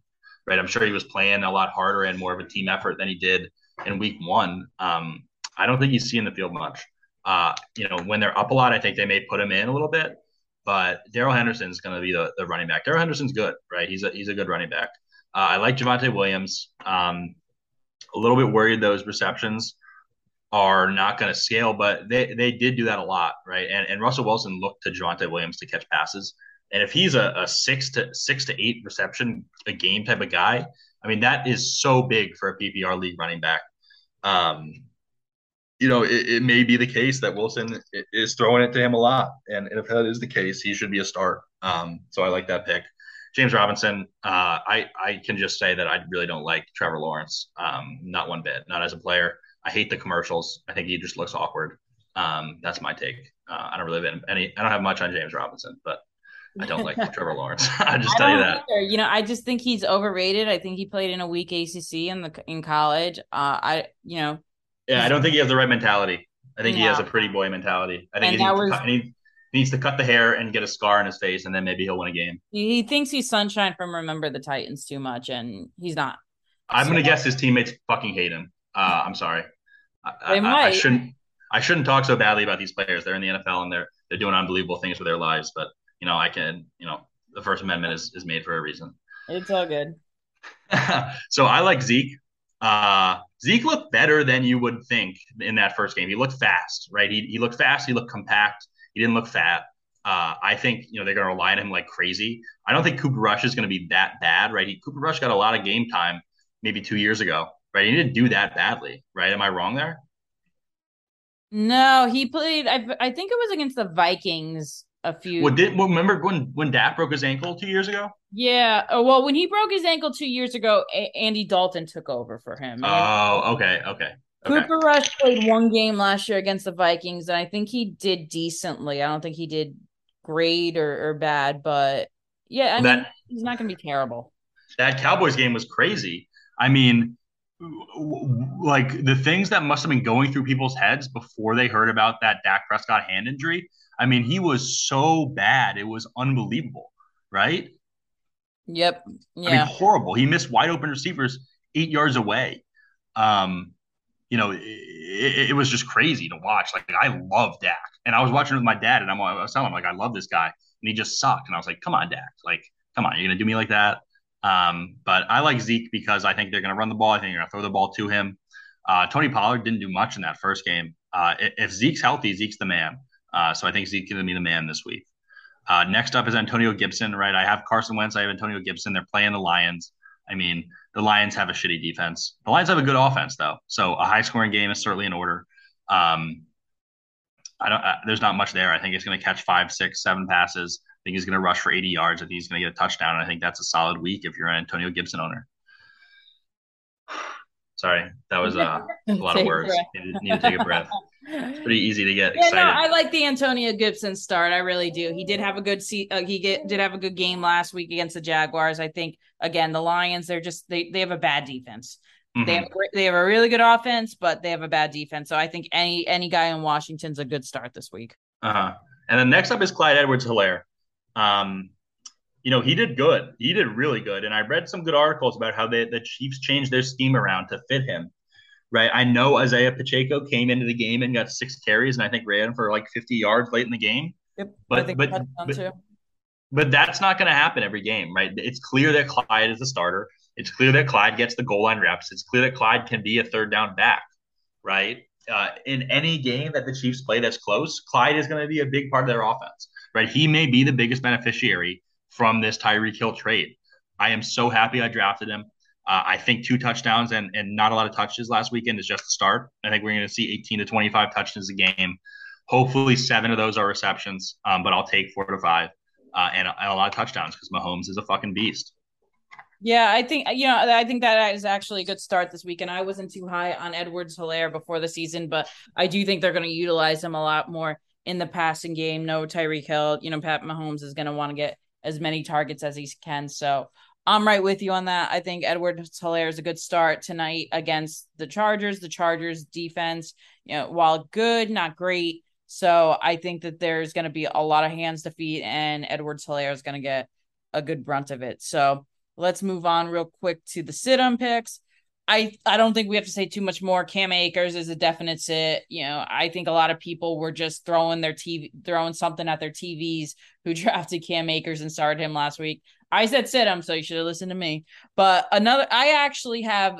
right? I'm sure he was playing a lot harder and more of a team effort than he did in week one. Um, I don't think he's seeing the field much. Uh, you know, when they're up a lot, I think they may put him in a little bit. But Daryl Henderson's going to be the, the running back. Daryl Henderson's good, right? He's a he's a good running back. Uh, I like Javonte Williams. Um, a little bit worried those receptions are not going to scale, but they, they did do that a lot, right? And and Russell Wilson looked to Javonte Williams to catch passes. And if he's a, a six to six to eight reception a game type of guy, I mean, that is so big for a P P R league running back. Um, you know, it, it may be the case that Wilson is throwing it to him a lot. And if that is the case, he should be a start. Um, so I like that pick. James Robinson, uh, I, I can just say that I really don't like Trevor Lawrence. Um, not one bit, not as a player. I hate the commercials. I think he just looks awkward. Um, that's my take. Uh, I don't really have any. I don't have much on James Robinson, but I don't like Trevor Lawrence. I just I tell you that. Either. You know, I just think he's overrated. I think he played in a weak A C C in the in college. Uh, I, you know. Yeah, I don't think he has the right mentality. I think no. he has a pretty boy mentality. I think he needs, was, cut, he needs to cut the hair and get a scar on his face, and then maybe he'll win a game. He thinks he's sunshine from Remember the Titans too much, and he's not. I'm so, gonna guess his teammates fucking hate him. Uh, I'm sorry. I, they I, might. I shouldn't. I shouldn't talk so badly about these players. They're in the N F L and they're they're doing unbelievable things with their lives, but. You know, I can, you know, the First Amendment is, is made for a reason. It's all good. So I like Zeke. Uh, Zeke looked better than you would think in that first game. He looked fast, right? He he looked fast. He looked compact. He didn't look fat. Uh, I think, you know, they're going to rely on him like crazy. I don't think Cooper Rush is going to be that bad, right? He, Cooper Rush got a lot of game time maybe two years ago, right? He didn't do that badly, right? Am I wrong there? No, he played, I, I think it was against the Vikings. A few. Well, did, well, remember when when Dak broke his ankle two years ago? Yeah. Oh, well, when he broke his ankle two years ago, a- Andy Dalton took over for him. Oh, okay, okay. Cooper okay. Rush played one game last year against the Vikings, and I think he did decently. I don't think he did great or, or bad, but yeah, I that, mean, he's not going to be terrible. That Cowboys game was crazy. I mean, like the things that must have been going through people's heads before they heard about that Dak Prescott hand injury. I mean, he was so bad. It was unbelievable, right? Yep. Yeah. I mean, horrible. He missed wide open receivers eight yards away. Um, you know, it, it was just crazy to watch. Like, I love Dak. And I was watching it with my dad, and I'm, I was telling him, like, I love this guy. And he just sucked. And I was like, come on, Dak. Like, come on. You're going to do me like that? Um, but I like Zeke because I think they're going to run the ball. I think they're going to throw the ball to him. Uh, Tony Pollard didn't do much in that first game. Uh, if Zeke's healthy, Zeke's the man. Uh, so I think Zeke's going to be the man this week. Uh, next up is Antonio Gibson, right? I have Carson Wentz. I have Antonio Gibson. They're playing the Lions. I mean, the Lions have a shitty defense. The Lions have a good offense, though. So a high-scoring game is certainly in order. Um, I don't. Uh, there's not much there. I think he's going to catch five, six, seven passes. I think he's going to rush for eighty yards. I think he's going to get a touchdown. And I think that's a solid week if you're an Antonio Gibson owner. Sorry, that was uh, a lot of words. Need to, need to take a breath. It's pretty easy to get yeah, excited. No, I like the Antonio Gibson start. I really do. He did have a good se- uh, he get, did have a good game last week against the Jaguars. I think again the Lions. They're just they they have a bad defense. Mm-hmm. They have they have a really good offense, but they have a bad defense. So I think any any guy in Washington's a good start this week. Uh huh. And then next up is Clyde Edwards-Helaire. Um, you know, he did good. He did really good. And I read some good articles about how they, the Chiefs changed their scheme around to fit him, right? I know Isaiah Pacheco came into the game and got six carries and I think ran for like fifty yards late in the game. Yep, but, but, but, but that's not going to happen every game, right? It's clear that Clyde is the starter. It's clear that Clyde gets the goal line reps. It's clear that Clyde can be a third down back, right? Uh, in any game that the Chiefs play that's close, Clyde is going to be a big part of their offense, right? He may be the biggest beneficiary from this Tyreek Hill trade. I am so happy I drafted him. Uh, I think two touchdowns and, and not a lot of touches last weekend is just the start. I think we're going to see eighteen to twenty-five touches a game. Hopefully seven of those are receptions, um, but I'll take four to five uh, and, and a lot of touchdowns because Mahomes is a fucking beast. Yeah, I think, you know, I think that is actually a good start this weekend. I wasn't too high on Edwards-Helaire before the season, but I do think they're going to utilize him a lot more in the passing game. No Tyreek Hill, you know, Pat Mahomes is going to want to get as many targets as he can. So I'm right with you on that. I think Edwards-Helaire is a good start tonight against the Chargers. The Chargers defense, you know, while good, not great. So I think that there's going to be a lot of hands to feed, and Edwards-Helaire is going to get a good brunt of it. So let's move on real quick to the sit-em picks. I, I don't think we have to say too much more. Cam Akers is a definite sit. You know, I think a lot of people were just throwing their T V, throwing something at their T Vs who drafted Cam Akers and started him last week. I said sit-em, so you should have listened to me. But another, I actually have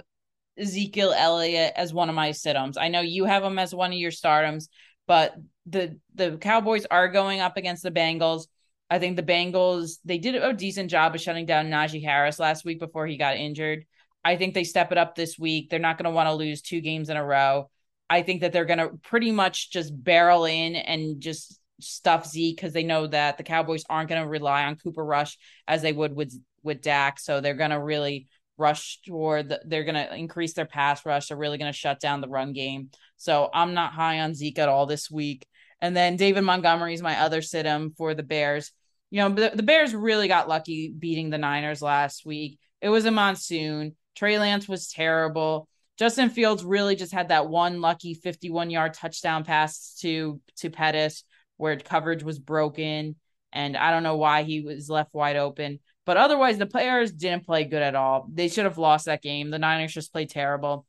Ezekiel Elliott as one of my sit-ems. I know you have him as one of your startems, but the the Cowboys are going up against the Bengals. I think the Bengals, they did a decent job of shutting down Najee Harris last week before he got injured. I think they step it up this week. They're not going to want to lose two games in a row. I think that they're going to pretty much just barrel in and just stuff Zeke because they know that the Cowboys aren't going to rely on Cooper Rush as they would with, with Dak. So they're going to really rush toward, the, they're going to increase their pass rush. They're really going to shut down the run game. So I'm not high on Zeke at all this week. And then David Montgomery is my other sit-em for the Bears. You know, the, the Bears really got lucky beating the Niners last week. It was a monsoon. Trey Lance was terrible. Justin Fields really just had that one lucky fifty-one-yard touchdown pass to, to Pettis where coverage was broken, and I don't know why he was left wide open. But otherwise, the players didn't play good at all. They should have lost that game. The Niners just played terrible.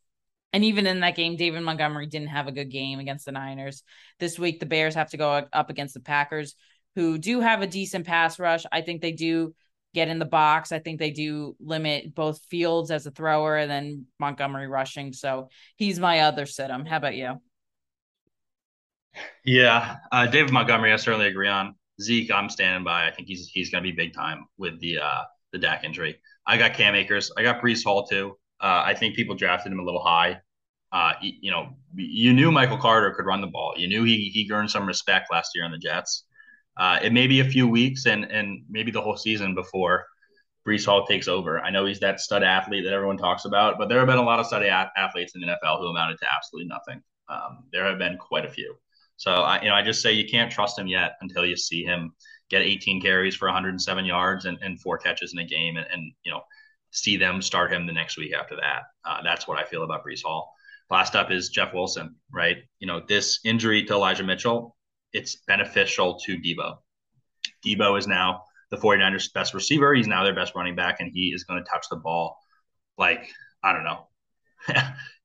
And even in that game, David Montgomery didn't have a good game against the Niners. This week, the Bears have to go up against the Packers, who do have a decent pass rush. I think they do get in the box. I think they do limit both Fields as a thrower and then Montgomery rushing. So he's my other sit-em. How about you? Yeah, uh, David Montgomery, I certainly agree on. Zeke, I'm standing by. I think he's he's going to be big time with the uh, the Dak injury. I got Cam Akers. I got Breece Hall, too. Uh, I think people drafted him a little high. Uh, you, you know, you knew Michael Carter could run the ball. You knew he he earned some respect last year on the Jets. Uh, it may be a few weeks and and maybe the whole season before Breece Hall takes over. I know he's that stud athlete that everyone talks about, but there have been a lot of stud a- athletes in the N F L who amounted to absolutely nothing. Um, there have been quite a few. So I, you know, I just say you can't trust him yet until you see him get eighteen carries for one hundred seven yards and, and four catches in a game, and, and you know, see them start him the next week after that. Uh, that's what I feel about Breece Hall. Last up is Jeff Wilson, right? You know, this injury to Elijah Mitchell, it's beneficial to Debo. Debo is now the 49ers' best receiver. He's now their best running back, and he is going to touch the ball like, I don't know,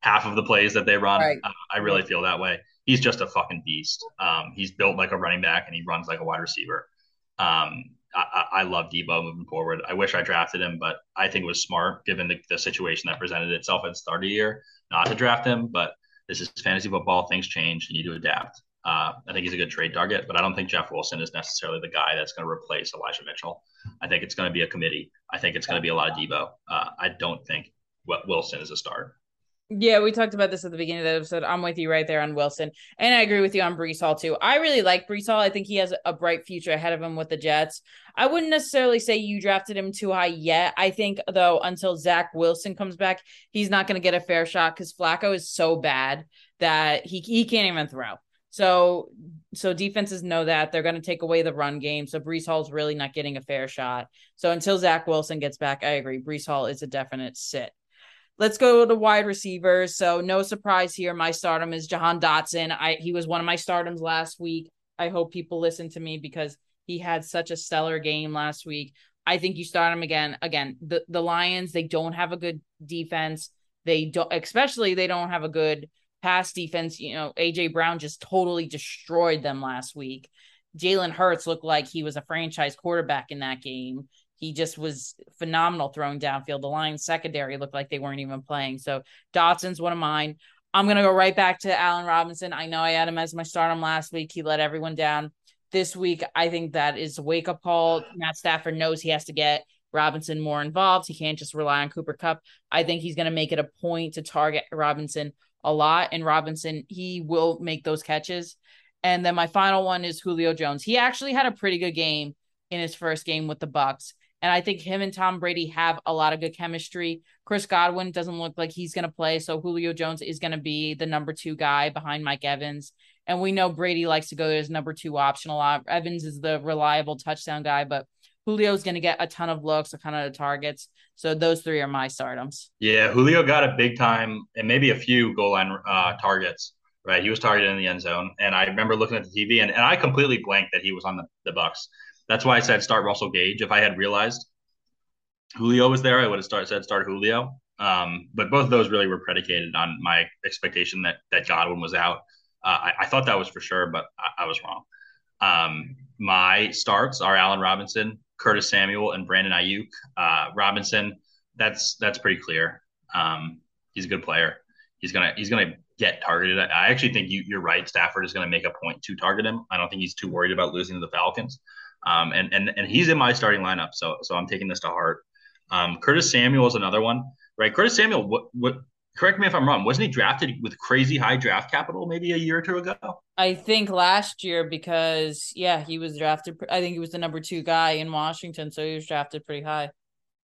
half of the plays that they run. Right. Uh, I really feel that way. He's just a fucking beast. Um, he's built like a running back, and he runs like a wide receiver. Um, I, I love Debo moving forward. I wish I drafted him, but I think it was smart, given the, the situation that presented itself at the start of the year, not to draft him. But this is fantasy football. Things change. You need to adapt. Uh, I think he's a good trade target, but I don't think Jeff Wilson is necessarily the guy that's going to replace Elijah Mitchell. I think it's going to be a committee. I think it's going to be a lot of Debo. Uh, I don't think what Wilson is a start. Yeah, we talked about this at the beginning of the episode. I'm with you right there on Wilson. And I agree with you on Breece Hall, too. I really like Breece Hall. I think he has a bright future ahead of him with the Jets. I wouldn't necessarily say you drafted him too high yet. I think, though, until Zach Wilson comes back, he's not going to get a fair shot because Flacco is so bad that he he can't even throw. So, so defenses know that. They're going to take away the run game. So Breece Hall's really not getting a fair shot. So until Zach Wilson gets back, I agree. Breece Hall is a definite sit. Let's go to wide receivers. So no surprise here. My stardom is Jahan Dotson. I he was one of my stardoms last week. I hope people listen to me because he had such a stellar game last week. I think you start him again. Again, the, the Lions, they don't have a good defense. They don't, especially they don't have a good pass defense. You know, A J Brown just totally destroyed them last week. Jalen Hurts looked like he was a franchise quarterback in that game. He just was phenomenal throwing downfield. The Lions secondary looked like they weren't even playing. So Dotson's one of mine. I'm going to go right back to Allen Robinson. I know I had him as my stardom last week. He let everyone down. This week, I think that is a wake-up call. Matt Stafford knows he has to get Robinson more involved. He can't just rely on Cooper Kupp. I think he's going to make it a point to target Robinson a lot, and Robinson, he will make those catches. And then my final one is Julio Jones. He actually had a pretty good game in his first game with the Bucs, and I think him and Tom Brady have a lot of good chemistry. Chris Godwin doesn't look like he's going to play, so Julio Jones is going to be the number two guy behind Mike Evans. And we know Brady likes to go to his number two option a lot. Evans is the reliable touchdown guy, but Julio's going to get a ton of looks, a ton of targets. So those three are my stardoms. Yeah, Julio got a big time and maybe a few goal line uh, targets, right? He was targeted in the end zone. And I remember looking at the T V, and, and I completely blanked that he was on the, the Bucs. That's why I said start Russell Gage. If I had realized Julio was there, I would have start, said start Julio. Um, but both of those really were predicated on my expectation that, that Godwin was out. Uh, I, I thought that was for sure, but I, I was wrong. Um, my starts are Allen Robinson, Curtis Samuel, and Brandon Ayuk. Uh, Robinson, that's that's pretty clear. Um, he's a good player. He's gonna he's gonna get targeted. I, I actually think you, you're right. Stafford is gonna make a point to target him. I don't think he's too worried about losing to the Falcons. Um, and and and he's in my starting lineup, so so I'm taking this to heart. Um, Curtis Samuel is another one, right? Curtis Samuel, what what? Correct me if I'm wrong. Wasn't he drafted with crazy high draft capital maybe a year or two ago? I think last year because, yeah, he was drafted. I think he was the number two guy in Washington, so he was drafted pretty high.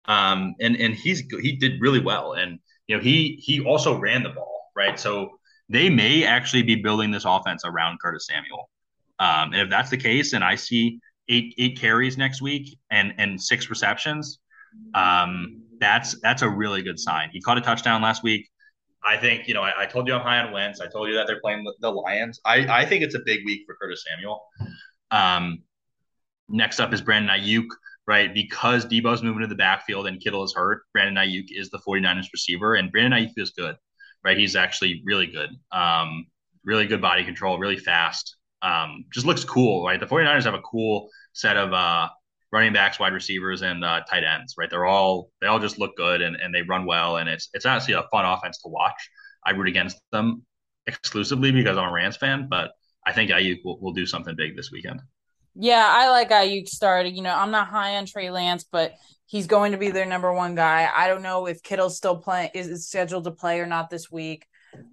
Um, and and he's he did really well. And, you know, he he also ran the ball, right? So they may actually be building this offense around Curtis Samuel. Um, and if that's the case, and I see eight eight carries next week and, and six receptions, um, that's that's a really good sign. He caught a touchdown last week. I think, you know, I, I told you I'm high on Wentz. I told you that they're playing the, the Lions. I, I think it's a big week for Curtis Samuel. Um, next up is Brandon Ayuk, right? Because Debo's moving to the backfield and Kittle is hurt, Brandon Ayuk is the 49ers receiver, and Brandon Ayuk is good, right? He's actually really good. Um, really good body control, really fast. Um, just looks cool, right? The 49ers have a cool set of uh, running backs, wide receivers, and uh, tight ends, right? They're all they all just look good and, and they run well, and it's it's actually a fun offense to watch. I root against them exclusively because I'm a Rams fan, but I think Ayuk will, will do something big this weekend. Yeah, I like Ayuk starting. You know, I'm not high on Trey Lance, but he's going to be their number one guy. I don't know if Kittle's still playing is scheduled to play or not this week,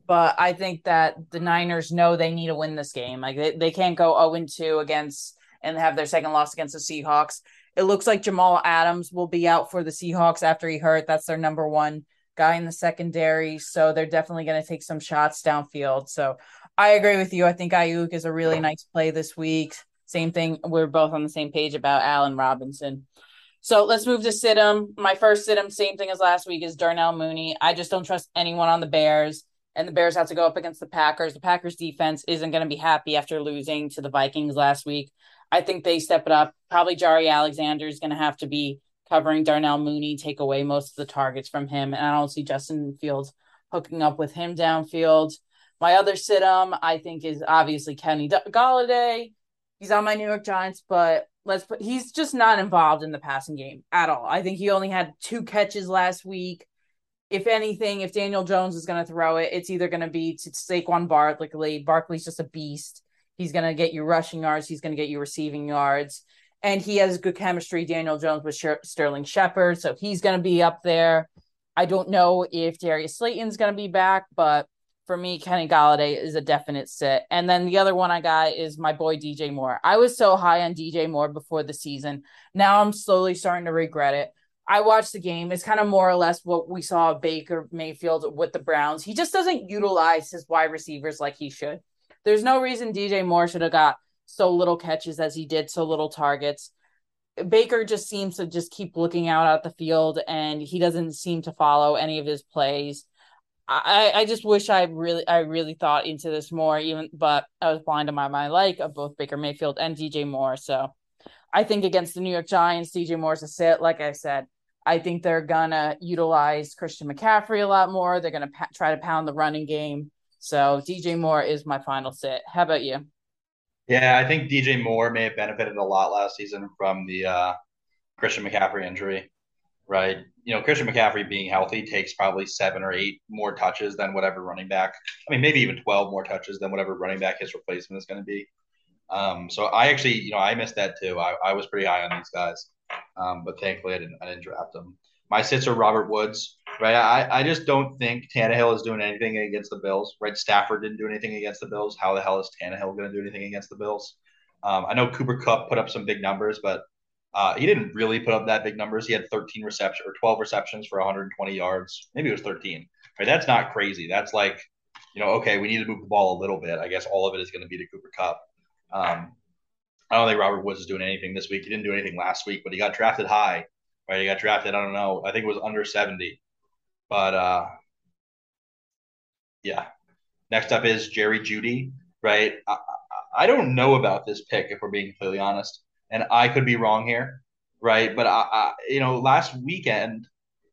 but I think that the Niners know they need to win this game. Like they, they can't go oh and two against. And have their second loss against the Seahawks. It looks like Jamal Adams will be out for the Seahawks after he hurt. That's their number one guy in the secondary. So they're definitely going to take some shots downfield. So I agree with you. I think Ayuk is a really nice play this week. Same thing. We're both on the same page about Allen Robinson. So let's move to sit-em. My first sit-em, same thing as last week, is Darnell Mooney. I just don't trust anyone on the Bears. And the Bears have to go up against the Packers. The Packers defense isn't going to be happy after losing to the Vikings last week. I think they step it up. Probably Jari Alexander is going to have to be covering Darnell Mooney, take away most of the targets from him. And I don't see Justin Fields hooking up with him downfield. My other sit-em, I think, is obviously Kenny Golladay. He's on my New York Giants, but let's put, he's just not involved in the passing game at all. I think he only had two catches last week. If anything, if Daniel Jones is going to throw it, it's either going to be to Saquon Barkley. Barkley's just a beast. He's going to get you rushing yards. He's going to get you receiving yards. And he has good chemistry, Daniel Jones, with Sher- Sterling Shepard. So he's going to be up there. I don't know if Darius Slayton's going to be back, but for me, Kenny Golladay is a definite sit. And then the other one I got is my boy D J Moore. I was so high on D J Moore before the season. Now I'm slowly starting to regret it. I watched the game. It's kind of more or less what we saw Baker Mayfield with the Browns. He just doesn't utilize his wide receivers like he should. There's no reason D J Moore should have got so little catches as he did, so little targets. Baker just seems to just keep looking out at the field, and he doesn't seem to follow any of his plays. I, I just wish I really I really thought into this more, even but I was blind to my, my like of both Baker Mayfield and D J Moore. So I think against the New York Giants, D J Moore's a sit. Like I said, I think they're going to utilize Christian McCaffrey a lot more. They're going to pa- try to pound the running game. So D J Moore is my final sit. How about you? Yeah, I think D J Moore may have benefited a lot last season from the uh, Christian McCaffrey injury, right? You know, Christian McCaffrey being healthy takes probably seven or eight more touches than whatever running back. I mean, maybe even twelve more touches than whatever running back his replacement is going to be. Um, so I actually, you know, I missed that too. I, I was pretty high on these guys. Um, but thankfully, I didn't, I didn't draft him. My sits are Robert Woods, right? I, I just don't think Tannehill is doing anything against the Bills, right? Stafford didn't do anything against the Bills. How the hell is Tannehill going to do anything against the Bills? Um, I know Cooper Kupp put up some big numbers, but uh, he didn't really put up that big numbers. He had thirteen receptions or twelve receptions for one hundred twenty yards. Maybe it was thirteen. Right? That's not crazy. That's like, you know, okay, we need to move the ball a little bit. I guess all of it is going to be to Cooper Kupp. Um, I don't think Robert Woods is doing anything this week. He didn't do anything last week, but he got drafted high. Right, he got drafted, I don't know, I think it was under seventy. But, uh, yeah. Next up is Jerry Jeudy, right? I, I don't know about this pick, if we're being completely honest. And I could be wrong here, right? But, I, I you know, last weekend,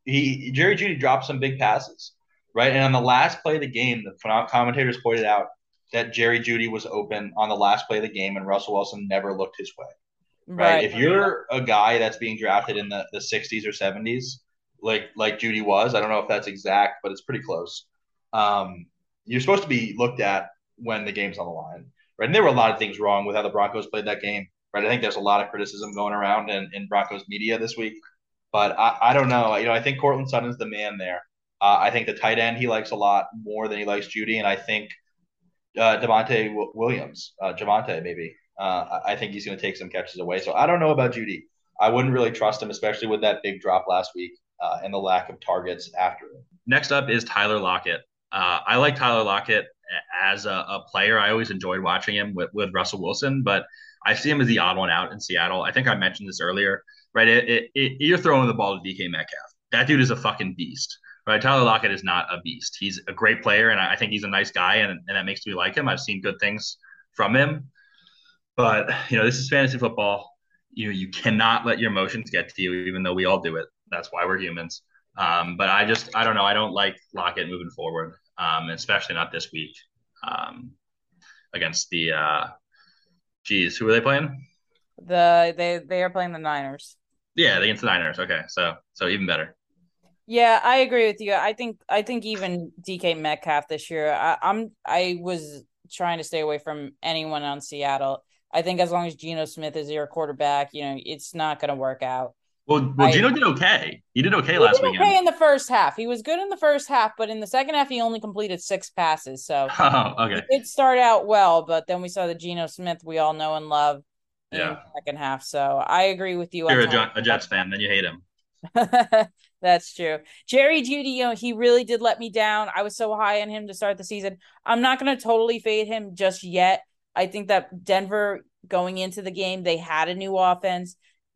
he Jerry Jeudy dropped some big passes, right? And on the last play of the game, the commentators pointed out that Jerry Jeudy was open on the last play of the game, and Russell Wilson never looked his way. Right. Right. If you're a guy that's being drafted in the, the sixties or seventies, like like Jeudy was, I don't know if that's exact, but it's pretty close. Um, you're supposed to be looked at when the game's on the line. Right. And there were a lot of things wrong with how the Broncos played that game. Right. I think there's a lot of criticism going around in, in Broncos media this week. But I, I don't know. You know, I think Courtland Sutton's the man there. Uh, I think the tight end he likes a lot more than he likes Jeudy. And I think uh, Davante w- Williams, uh, Javante maybe. Uh, I think he's going to take some catches away. So I don't know about Jeudy. I wouldn't really trust him, especially with that big drop last week uh, and the lack of targets after him. Next up is Tyler Lockett. Uh, I like Tyler Lockett as a, a player. I always enjoyed watching him with, with Russell Wilson, but I see him as the odd one out in Seattle. I think I mentioned this earlier, right? It, it, it, you're throwing the ball to D K Metcalf. That dude is a fucking beast, right? Tyler Lockett is not a beast. He's a great player, and I think he's a nice guy, and, and that makes me like him. I've seen good things from him. But, you know, this is fantasy football. You know, you cannot let your emotions get to you, even though we all do it. That's why we're humans. Um, but I just, I don't know. I don't like Lockett moving forward, um, especially not this week um, against the, uh, geez, who are they playing? The they, they are playing the Niners. Yeah, against the Niners. Okay, so so even better. Yeah, I agree with you. I think I think even D K Metcalf this year, I, I'm I was trying to stay away from anyone on Seattle. I think as long as Geno Smith is your quarterback, you know, it's not going to work out. Well, well, Geno did okay. He did okay he last week. He did okay weekend. in the first half. He was good in the first half, but in the second half, he only completed six passes. So oh, okay. It started out well, but then we saw the Geno Smith we all know and love in yeah. the second half. So I agree with you. If you're on a, a Jets fan, then you hate him. That's true. Jerry Jeudy, you know, he really did let me down. I was so high on him to start the season. I'm not going to totally fade him just yet. I think that Denver, going into the game, they had a new offense.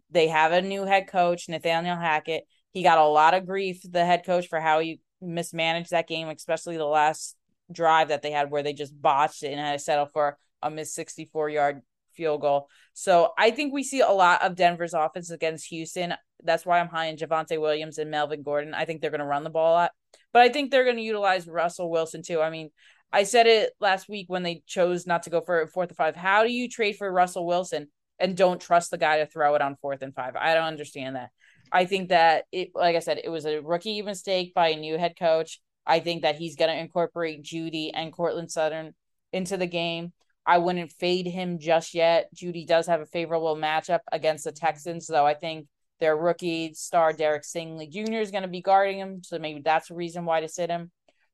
They have a new head coach, Nathaniel Hackett. He got a lot of grief, the head coach, for how he mismanaged that game, especially the last drive that they had where they just botched it and had to settle for a missed sixty-four-yard field goal. So I think we see a lot of Denver's offense against Houston. That's why I'm high in Javonte Williams and Melvin Gordon. I think they're going to run the ball a lot. But I think they're going to utilize Russell Wilson, too. I mean, I said it last week when they chose not to go for fourth and five. How do you trade for Russell Wilson and don't trust the guy to throw it on fourth and five? I don't understand that. I think that, it, like I said, it was a rookie mistake by a new head coach. I think that he's going to incorporate Jeudy and Courtland Sutton into the game. I wouldn't fade him just yet. Jeudy does have a favorable matchup against the Texans, though I think their rookie star Derek Stingley Junior is going to be guarding him, so maybe that's a reason why to sit him.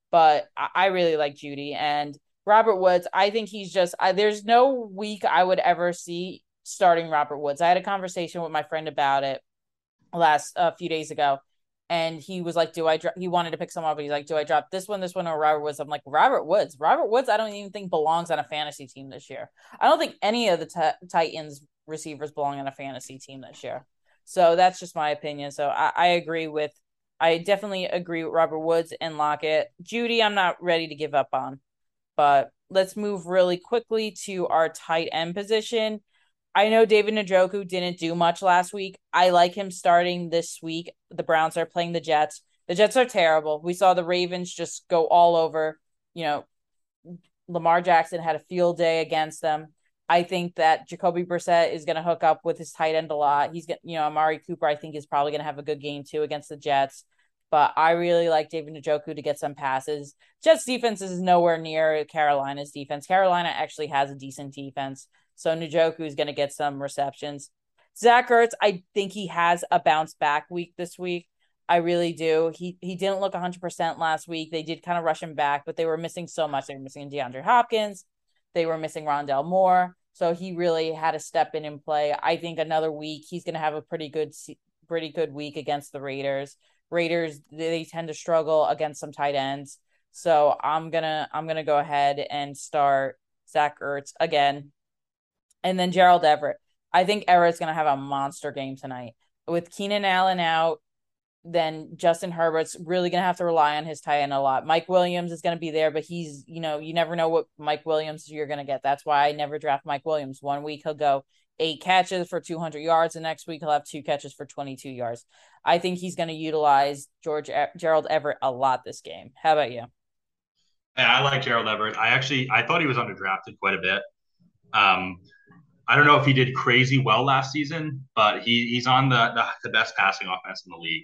But I really like Jeudy and Robert Woods. I think he's just, I, there's no week I would ever see starting Robert Woods. I had a conversation with my friend about it last a uh, few days ago. And he was like, do I drop, he wanted to pick someone up. He's like, do I drop this one, this one, or Robert Woods? I'm like, Robert Woods, Robert Woods. I don't even think belongs on a fantasy team this year. I don't think any of the t- Titans receivers belong on a fantasy team this year. So that's just my opinion. So I, I agree with, I definitely agree with Robert Woods and Lockett. Jeudy, I'm not ready to give up on. But let's move really quickly to our tight end position. I know David Njoku didn't do much last week. I like him starting this week. The Browns are playing the Jets. The Jets are terrible. We saw the Ravens just go all over. You know, Lamar Jackson had a field day against them. I think that Jacoby Brissett is going to hook up with his tight end a lot. He's going, you know, Amari Cooper, I think, is probably going to have a good game too against the Jets. But I really like David Njoku to get some passes. Jets defense is nowhere near Carolina's defense. Carolina actually has a decent defense. So Njoku is going to get some receptions. Zach Ertz, I think he has a bounce back week this week. I really do. He he didn't look one hundred percent last week. They did kind of rush him back, but they were missing so much. They were missing DeAndre Hopkins. They were missing Rondell Moore. So he really had to step in and play. I think another week, he's going to have a pretty good pretty good week against the Raiders. Raiders, they tend to struggle against some tight ends. So I'm going to I'm gonna go ahead and start Zach Ertz again. And then Gerald Everett. I think Everett's going to have a monster game tonight. With Keenan Allen out, then Justin Herbert's really going to have to rely on his tight end a lot. Mike Williams is going to be there, but he's, you know, you never know what Mike Williams you're going to get. That's why I never draft Mike Williams. One week he'll go eight catches for two hundred yards. The next week he'll have two catches for twenty-two yards. I think he's going to utilize George e- Gerald Everett a lot this game. How about you? Yeah, I like Gerald Everett. I actually, I thought he was underdrafted quite a bit. Um, I don't know if he did crazy well last season, but he, he's on the, the the best passing offense in the league.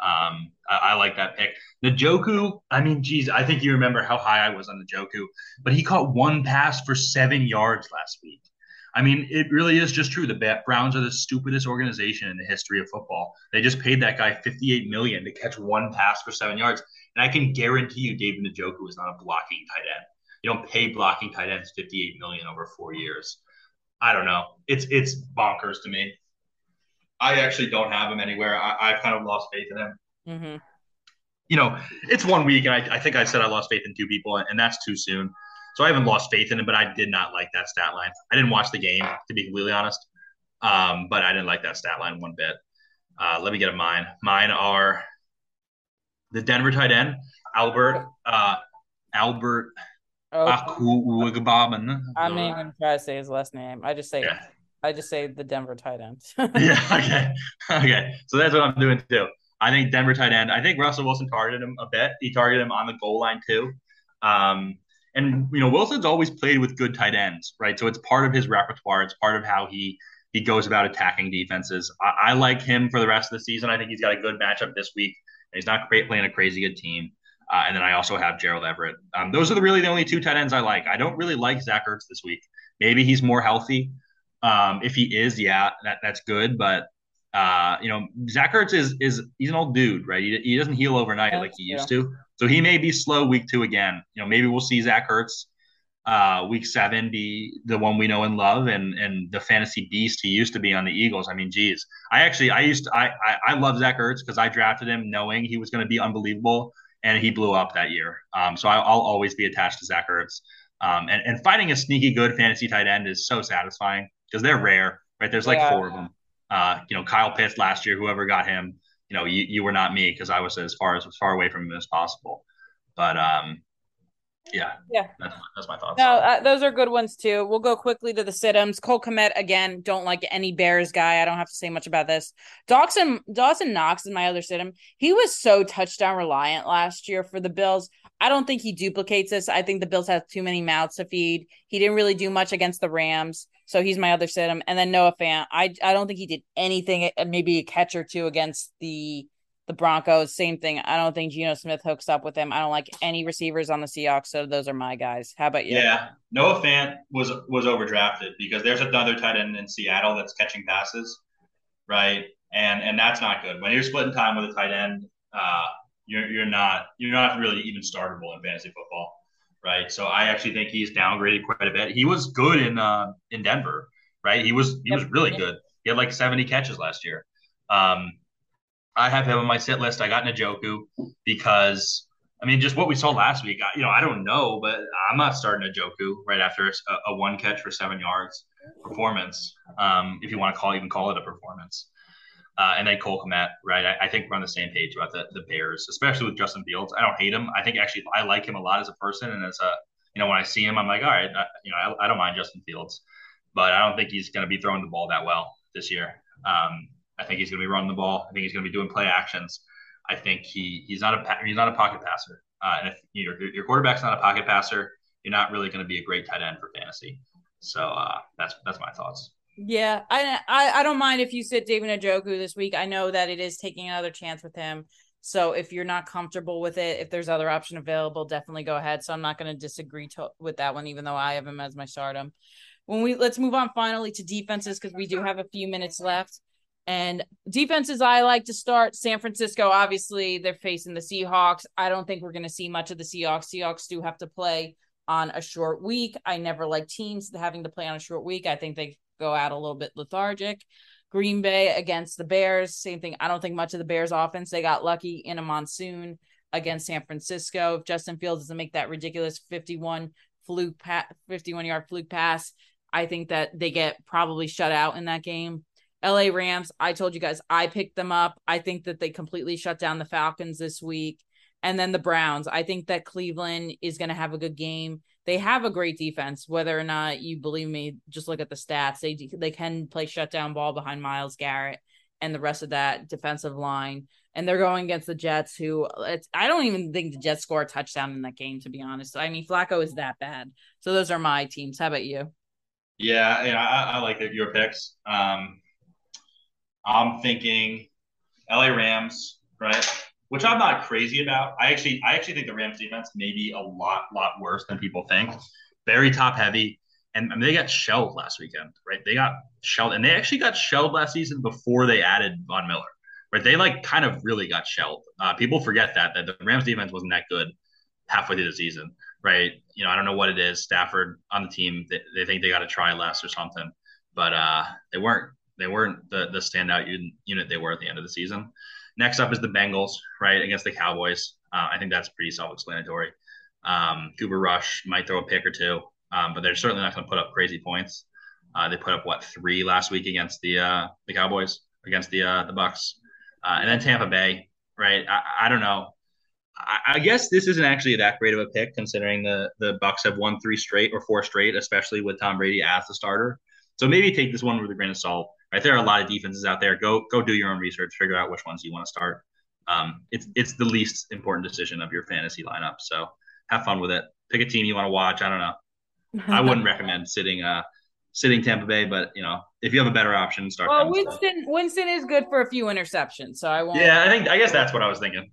Um, I, I like that pick. Njoku, I mean, geez, I think you remember how high I was on Njoku, but he caught one pass for seven yards last week. I mean, it really is just true. The Browns are the stupidest organization in the history of football. They just paid that guy fifty-eight million dollars to catch one pass for seven yards. And I can guarantee you David Njoku is not a blocking tight end. You don't pay blocking tight ends fifty-eight million dollars over four years. I don't know. It's it's bonkers to me. I actually don't have him anywhere. I, I've kind of lost faith in him. Mm-hmm. You know, it's one week, and I, I think I said I lost faith in two people, and, and that's too soon. So I haven't lost faith in him, but I did not like that stat line. I didn't watch the game, to be completely honest, um, but I didn't like that stat line one bit. Uh, let me get a mine. Mine are the Denver tight end, Albert uh, Albert oh. Akuagbaman. I'm not even trying to say his last name. I just say yeah. – I just say the Denver tight end. yeah, okay. Okay, so that's what I'm doing too. I think Denver tight end. I think Russell Wilson targeted him a bit. He targeted him on the goal line too. Um, and, you know, Wilson's always played with good tight ends, right? So it's part of his repertoire. It's part of how he, he goes about attacking defenses. I, I like him for the rest of the season. I think he's got a good matchup this week. And he's not great playing a crazy good team. Uh, and then I also have Gerald Everett. Um, those are the, really the only two tight ends I like. I don't really like Zach Ertz this week. Maybe he's more healthy. Um, if he is, yeah, that, that's good. But, uh, you know, Zach Ertz is, is he's an old dude, right? He, he doesn't heal overnight yeah, like he yeah. used to. So he may be slow week two again. You know, maybe we'll see Zach Ertz uh, week seven be the one we know and love and and the fantasy beast he used to be on the Eagles. I mean, geez. I actually – I used to, I, I, I love Zach Ertz because I drafted him knowing he was going to be unbelievable, and he blew up that year. Um, so I, I'll always be attached to Zach Ertz. Um, and, and finding a sneaky good fantasy tight end is so satisfying. Because they're rare, right? There's like yeah. four of them. Uh, you know, Kyle Pitts last year, whoever got him, you know, you, you were not me because I was as far as, as far away from him as possible. But um, yeah, yeah, that's, that's my thoughts. No, uh, those are good ones too. We'll go quickly to the sit-ems. Cole Kmet, again, don't like any Bears guy. I don't have to say much about this. Dawson, Dawson Knox is my other sit-em. He was so touchdown reliant last year for the Bills. I don't think he duplicates this. I think the Bills have too many mouths to feed. He didn't really do much against the Rams. So he's my other sit-em. And then Noah Fant. I I don't think he did anything, maybe a catch or two against the the Broncos. Same thing. I don't think Geno Smith hooks up with him. I don't like any receivers on the Seahawks, so those are my guys. How about you? Yeah, Noah Fant was, was overdrafted because there's another tight end in Seattle that's catching passes, right? And and that's not good. When you're splitting time with a tight end, uh, you're you're not you're not really even startable in fantasy football. Right, so I actually think he's downgraded quite a bit. He was good in uh, in Denver, right? He was he was really good. He had like seventy catches last year. Um, I have him on my sit list. I got Njoku because I mean, just what we saw last week. I, you know, I don't know, but I'm not starting Njoku right after a, a one catch for seven yards performance. Um, if you want to call even call it a performance, uh, and then Cole Kmet, right? I, I think we're on the same page about the, the Bears, especially with Justin Fields. I don't hate him. I think actually I like him a lot as a person, and as a you know when I see him, I'm like, all right, I, you know, I, I don't mind Justin Fields, but I don't think he's going to be throwing the ball that well this year. Um, I think he's going to be running the ball. I think he's going to be doing play actions. I think he he's not a he's not a pocket passer, uh, and if your your quarterback's not a pocket passer, you're not really going to be a great tight end for fantasy. So uh, that's that's my thoughts. Yeah, I, I I don't mind if you sit David Njoku this week. I know that it is taking another chance with him. So if you're not comfortable with it, if there's other option available, definitely go ahead. So I'm not going to disagree to, with that one, even though I have him as my stardom. when we let's move on finally to defenses, because we do have a few minutes left. And defenses I like to start, San Francisco, obviously they're facing the Seahawks. I don't think we're going to see much of the Seahawks. Seahawks do have to play on a short week. I never like teams having to play on a short week. I think they go out a little bit lethargic. Green Bay against the Bears, same thing. I don't think much of the Bears offense. They got lucky in a monsoon against San Francisco. If Justin Fields doesn't make that ridiculous fifty-one fluke pa- fifty-one yard fluke pass, I think that they get probably shut out in that game. L A Rams, I told you guys, I picked them up. I think that they completely shut down the Falcons this week. And then the Browns. I think that Cleveland is going to have a good game. They have a great defense, whether or not you believe me, just look at the stats. They they can play shutdown ball behind Myles Garrett and the rest of that defensive line. And they're going against the Jets, who it's, I don't even think the Jets score a touchdown in that game, to be honest. I mean, Flacco is that bad. So those are my teams. How about you? Yeah, yeah I, I like your picks. Um, I'm thinking L A Rams, right? Which I'm not crazy about. I actually, I actually think the Rams defense may be a lot, lot worse than people think. Very top heavy, and I mean, they got shelled last weekend, right? They got shelled, and they actually got shelled last season before they added Von Miller, right? They like kind of really got shelled. Uh, people forget that that the Rams defense wasn't that good halfway through the season, right? You know, I don't know what it is. Stafford on the team, they, they think they got to try less or something, but uh, they weren't. They weren't the the standout unit they were at the end of the season. Next up is the Bengals, right, against the Cowboys. Uh, I think that's pretty self-explanatory. Um, Cooper Rush might throw a pick or two, um, but they're certainly not going to put up crazy points. Uh, they put up, what, three last week against the uh, the Cowboys, against the uh, the Bucks. Uh, and then Tampa Bay, right? I, I don't know. I, I guess this isn't actually that great of a pick considering the, the Bucks have won three straight or four straight, especially with Tom Brady as the starter. So maybe take this one with a grain of salt. Right, there are a lot of defenses out there. Go go do your own research. Figure out which ones you want to start. Um, it's it's the least important decision of your fantasy lineup. So have fun with it. Pick a team you want to watch. I don't know. I wouldn't recommend sitting uh sitting Tampa Bay, but you know if you have a better option, start. Well, Winston Winston is good for a few interceptions, so I won't. Yeah, I think I guess that's what I was thinking.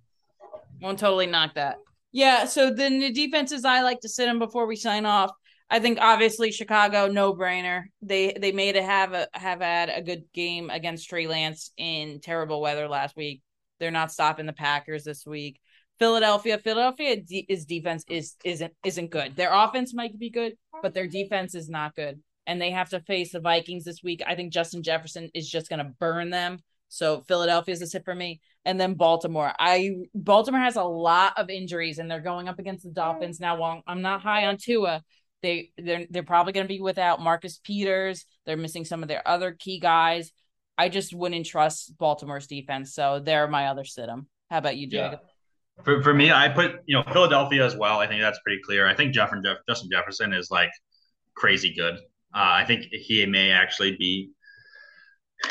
Won't totally knock that. Yeah. So then the defenses I like to sit in before we sign off. I think obviously Chicago, no brainer. They they may have a, have had a good game against Trey Lance in terrible weather last week. They're not stopping the Packers this week. Philadelphia, Philadelphia d- is defense is isn't isn't good. Their offense might be good, but their defense is not good. And they have to face the Vikings this week. I think Justin Jefferson is just going to burn them. So Philadelphia is a sit for me. And then Baltimore. I Baltimore has a lot of injuries, and they're going up against the Dolphins now. While I'm not high on Tua, They, they're, they're probably going to be without Marcus Peters. They're missing some of their other key guys. I just wouldn't trust Baltimore's defense. So they're my other sit-em. How about you, Jacob? Yeah. For, for me, I put, you know, Philadelphia as well. I think that's pretty clear. I think Jeff and Jeff, Justin Jefferson is like crazy good. Uh, I think he may actually be,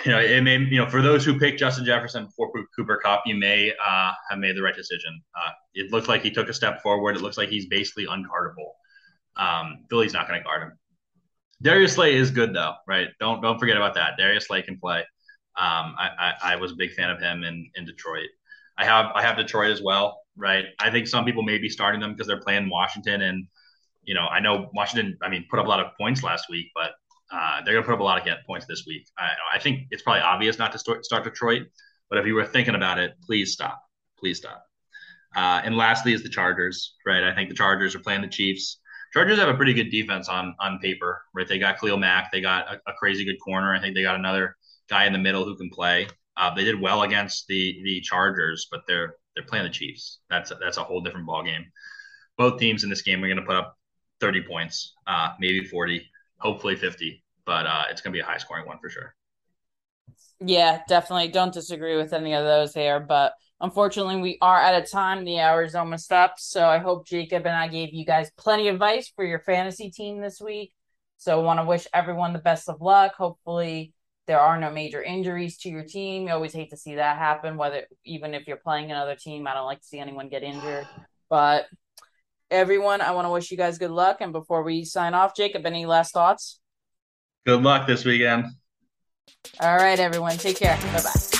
you know, it may, you know, for those who picked Justin Jefferson before Cooper Kupp, you may uh, have made the right decision. Uh, it looks like he took a step forward. It looks like he's basically unguardable. Um, Philly's not going to guard him. Darius Slay is good though, right? Don't don't forget about that. Darius Slay can play. Um, I, I I was a big fan of him in, in Detroit. I have I have Detroit as well, right? I think some people may be starting them because they're playing Washington, and you know I know Washington. I mean, put up a lot of points last week, but uh, they're going to put up a lot of points this week. I, I think it's probably obvious not to start, start Detroit, but if you were thinking about it, please stop, please stop. Uh, and lastly is the Chargers, right? I think the Chargers are playing the Chiefs. Chargers have a pretty good defense on on paper, right? They got Khalil Mack. They got a, a crazy good corner. I think they got another guy in the middle who can play. Uh, they did well against the the Chargers, but they're they're playing the Chiefs. That's a, that's a whole different ballgame. Both teams in this game are going to put up thirty points, uh, maybe forty, hopefully fifty, but uh, it's going to be a high-scoring one for sure. Yeah, definitely. Don't disagree with any of those here, but unfortunately, we are out of time. The hour is almost up. So I hope Jacob and I gave you guys plenty of advice for your fantasy team this week. So I want to wish everyone the best of luck. Hopefully there are no major injuries to your team. You always hate to see that happen, whether even if you're playing another team. I don't like to see anyone get injured. But everyone, I want to wish you guys good luck. And before we sign off, Jacob, any last thoughts? Good luck this weekend. All right, everyone. Take care. Bye-bye.